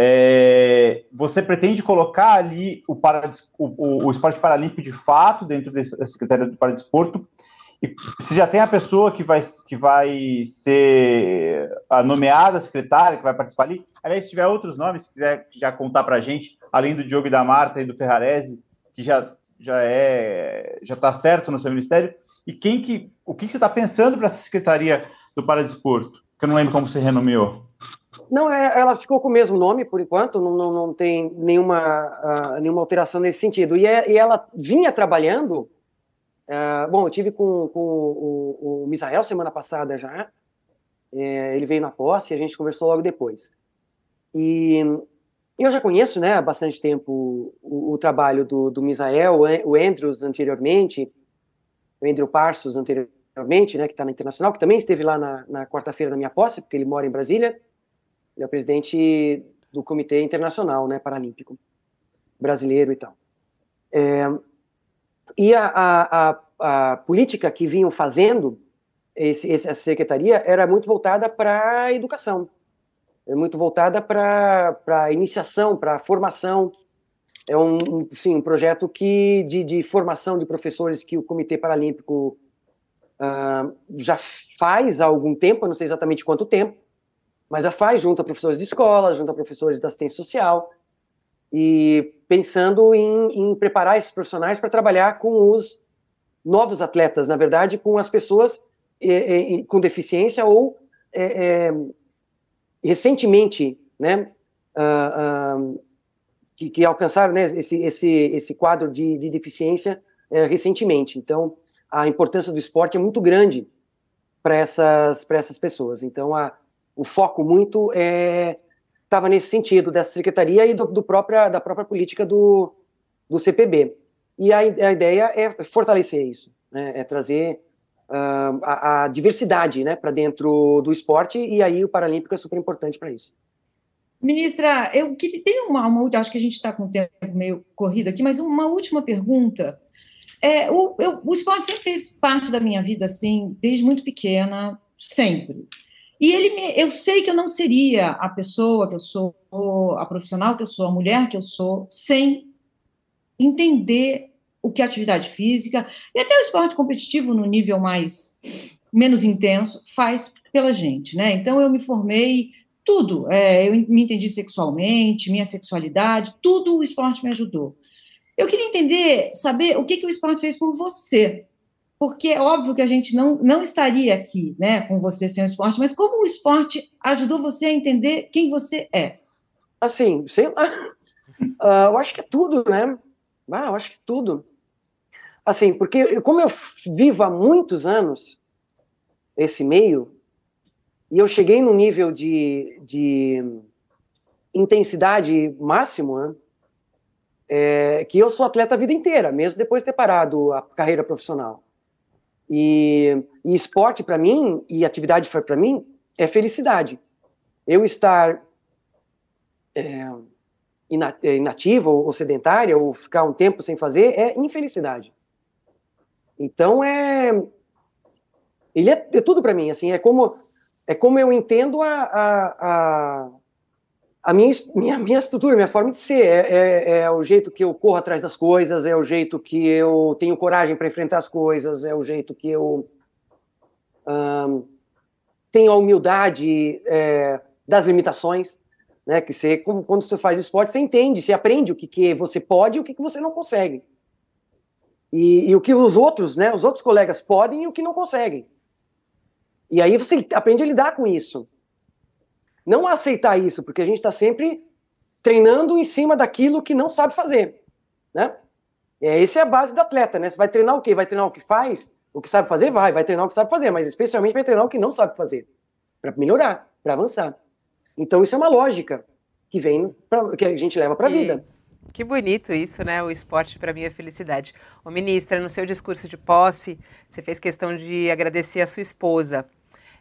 É, você pretende colocar ali o, para, o, o esporte paralímpico de fato dentro da Secretaria do Paradesporto? E você já tem a pessoa que vai, que vai ser a nomeada secretária, que vai participar ali? Aliás, se tiver outros nomes, se quiser já contar para a gente, além do Diogo e da Marta e do Ferraresi, que já já é, já está certo no seu ministério. E quem que, o que, que você está pensando para essa Secretaria do Paradesporto? Que eu não lembro como você renomeou. Não, ela ficou com o mesmo nome, por enquanto, não, não, não tem nenhuma, uh, nenhuma alteração nesse sentido. E, é, e ela vinha trabalhando, uh, bom, eu estive com, com o, o Misael semana passada já, é, ele veio na posse e a gente conversou logo depois. E eu já conheço, né, há bastante tempo o, o trabalho do, do Misael, o Andrews anteriormente, o Andrew Parsons anteriormente, né, que está na Internacional, que também esteve lá na, na quarta-feira da minha posse, porque ele mora em Brasília. Ele é o presidente do Comitê Internacional, né, Paralímpico, brasileiro e tal. É, e a, a, a, a política que vinham fazendo, esse, essa secretaria, era muito voltada para a educação, é muito voltada para a iniciação, para a formação. É um, sim, um projeto que, de, de formação de professores que o Comitê Paralímpico uh, já faz há algum tempo, eu não sei exatamente quanto tempo, mas a faz junto a professores de escola, junto a professores da assistência social, e pensando em, em preparar esses profissionais para trabalhar com os novos atletas, na verdade, com as pessoas eh, eh, com deficiência ou eh, eh, recentemente, né, uh, uh, que, que alcançaram, né, esse, esse, esse quadro de, de deficiência eh, recentemente. Então, a importância do esporte é muito grande para essas, para essas pessoas. Então, a O foco muito estava é, nesse sentido, dessa secretaria e do, do própria, da própria política do, do C P B. E a, a ideia é fortalecer isso, né? É trazer uh, a, a diversidade, né, para dentro do esporte, e aí o Paralímpico é super importante para isso. Ministra, eu queria, tem uma, uma, acho que a gente está com o tempo meio corrido aqui, mas uma última pergunta. É, o, eu, o esporte sempre fez parte da minha vida, assim, desde muito pequena, sempre. E ele me, eu sei que eu não seria a pessoa que eu sou, a profissional que eu sou, a mulher que eu sou, sem entender o que é atividade física e até o esporte competitivo no nível mais menos intenso faz pela gente, né? Então eu me formei, tudo, é, eu me entendi sexualmente, minha sexualidade, tudo o esporte me ajudou. Eu queria entender, saber o que, que o esporte fez por você. Porque é óbvio que a gente não, não estaria aqui, né, com você sem o esporte, mas como o esporte ajudou você a entender quem você é? Assim, sei lá, uh, eu acho que é tudo, né? Ah, eu acho que é tudo. Assim, porque como eu vivo há muitos anos esse meio, e eu cheguei num nível de, de intensidade máximo, né? É, que eu sou atleta a vida inteira, mesmo depois de ter parado a carreira profissional. E, e esporte para mim, e atividade para mim, é felicidade. Eu estar é, inativa ou sedentária, ou ficar um tempo sem fazer, é infelicidade. Então é... Ele é, é tudo para mim, assim, é como, é como eu entendo a, a, a, a minha, minha, minha estrutura, minha forma de ser. É, é, é o jeito que eu corro atrás das coisas, é o jeito que eu tenho coragem para enfrentar as coisas, é o jeito que eu um, tenho a humildade é, das limitações, né? Que você, quando você faz esporte, você entende, você aprende o que, que você pode e o que, que você não consegue. E, e o que os outros, né, os outros colegas podem e o que não conseguem. E aí você aprende a lidar com isso. Não aceitar isso, porque a gente está sempre treinando em cima daquilo que não sabe fazer, né? É, essa é a base do atleta, né? Você vai treinar o quê? Vai treinar o que faz? O que sabe fazer? Vai. Vai treinar o que sabe fazer, mas especialmente vai treinar o que não sabe fazer. Para melhorar, para avançar. Então isso é uma lógica que, vem pra, que a gente leva para a vida. Que bonito isso, né? O esporte para mim é felicidade. Ô, ministra, no seu discurso de posse, você fez questão de agradecer a sua esposa.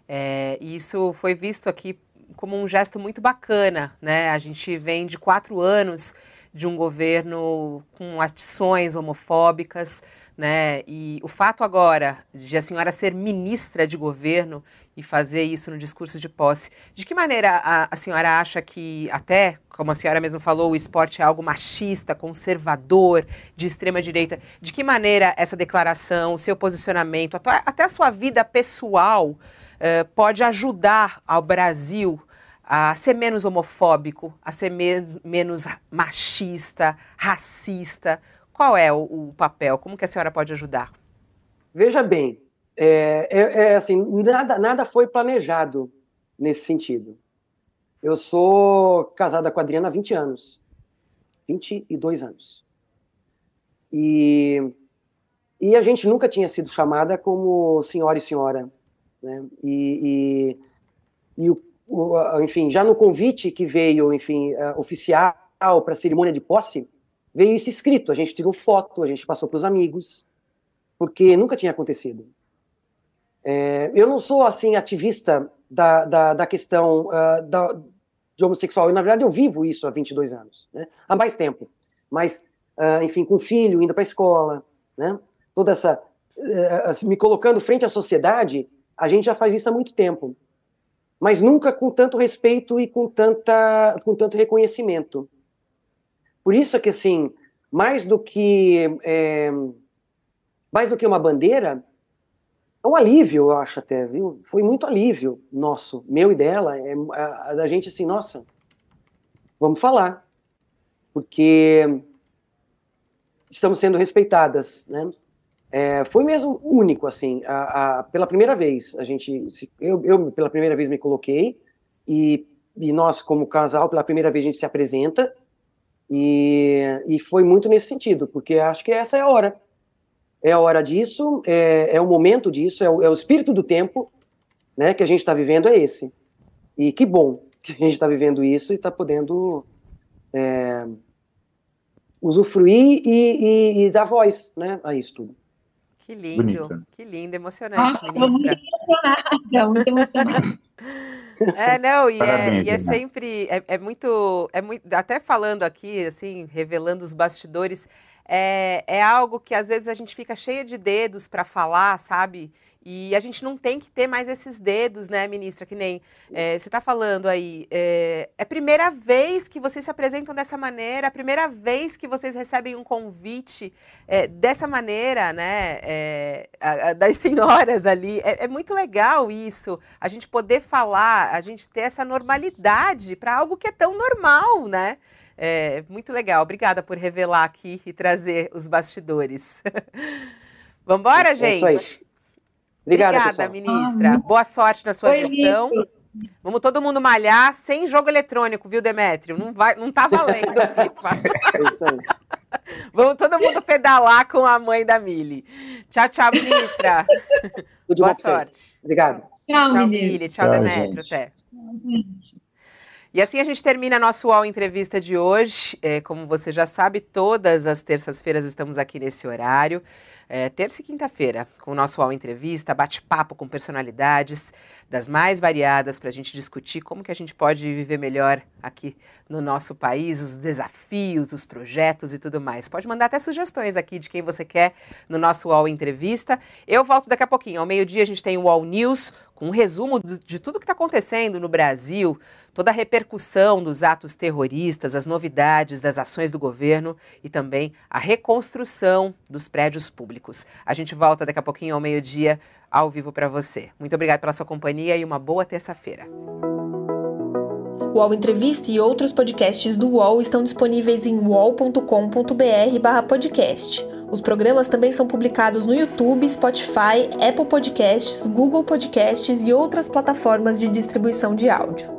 É, e isso foi visto aqui como um gesto muito bacana, né? A gente vem de quatro anos de um governo com ações homofóbicas, né? E o fato agora de a senhora ser ministra de governo e fazer isso no discurso de posse, de que maneira a, a senhora acha que até, como a senhora mesmo falou, o esporte é algo machista, conservador, de extrema direita, de que maneira essa declaração, o seu posicionamento, até, até a sua vida pessoal eh, pode ajudar ao Brasil a ser menos homofóbico, a ser menos, menos machista, racista? Qual é o, o papel? Como que a senhora pode ajudar? Veja bem, é, é, é assim, nada, nada foi planejado nesse sentido. Eu sou casada com a Adriana há vinte anos. vinte e dois anos. E, e a gente nunca tinha sido chamada como senhora e senhora, né? E, e, e o enfim, já no convite que veio, enfim, oficial para a cerimônia de posse, veio isso escrito, a gente tirou foto, a gente passou para os amigos, porque nunca tinha acontecido. É, eu não sou, assim, ativista da, da, da questão uh, da, de homossexual, eu, na verdade eu vivo isso há vinte e dois anos, né? Há mais tempo, mas, uh, enfim, com filho, indo para a escola, né? Toda essa, uh, me colocando frente à sociedade, a gente já faz isso há muito tempo. Mas nunca com tanto respeito e com, tanta, com tanto reconhecimento. Por isso é que, assim, mais do que, é, mais do que uma bandeira, é um alívio, eu acho até, viu? Foi muito alívio nosso, meu e dela, é, a, a gente assim, nossa, vamos falar, porque estamos sendo respeitadas, né? É, foi mesmo único, assim, a, a, pela primeira vez, a gente, se, eu, eu pela primeira vez me coloquei, e, e nós como casal, pela primeira vez a gente se apresenta, e, e foi muito nesse sentido, porque acho que essa é a hora, é a hora disso, é, é o momento disso, é o, é o espírito do tempo, né, que a gente está vivendo é esse, e que bom que a gente está vivendo isso e está podendo... É, usufruir e, e, e dar voz, né, a isso tudo. Que lindo, Bonita. que lindo, emocionante, ah, ministra. Muito emocionada. É, não, e, Parabéns, é, e é sempre, é, é, muito, é muito, até falando aqui, assim, revelando os bastidores, é, é algo que às vezes a gente fica cheia de dedos para falar, sabe? E a gente não tem que ter mais esses dedos, né, ministra? Que nem é, você está falando aí. É, é a primeira vez que vocês se apresentam dessa maneira, é a primeira vez que vocês recebem um convite é, dessa maneira, né? É, a, a, das senhoras ali. É, é muito legal isso, a gente poder falar, a gente ter essa normalidade para algo que é tão normal, né? É muito legal. Obrigada por revelar aqui e trazer os bastidores. Vamos embora, gente? É isso aí. Obrigada, Obrigada ministra. Ah, boa sorte na sua gestão. Isso. Vamos todo mundo malhar, sem jogo eletrônico, viu, Demetrio? Não, vai, não tá valendo, FIFA. É isso aí. Vamos todo mundo pedalar com a mãe da Milly. Tchau, tchau, ministra. Tudo boa sorte. Obrigado. Tchau, tchau Milly. Tchau, tchau Demetrio. Gente. Até. Tchau, e assim a gente termina nosso U O L Entrevista de hoje. É, como você já sabe, todas as terças-feiras estamos aqui nesse horário. É, terça e quinta-feira, com o nosso U O L Entrevista, bate-papo com personalidades das mais variadas para a gente discutir como que a gente pode viver melhor aqui no nosso país, os desafios, os projetos e tudo mais. Pode mandar até sugestões aqui de quem você quer no nosso U O L Entrevista. Eu volto daqui a pouquinho. Ao meio-dia a gente tem o U O L News, com um resumo de tudo que está acontecendo no Brasil, toda a repercussão dos atos terroristas, as novidades das ações do governo e também a reconstrução dos prédios públicos. A gente volta daqui a pouquinho ao meio-dia, ao vivo para você. Muito obrigada pela sua companhia e uma boa terça-feira. O U O L Entrevista e outros podcasts do U O L estão disponíveis em u o l ponto com ponto b r barra podcast. Os programas também são publicados no YouTube, Spotify, Apple Podcasts, Google Podcasts e outras plataformas de distribuição de áudio.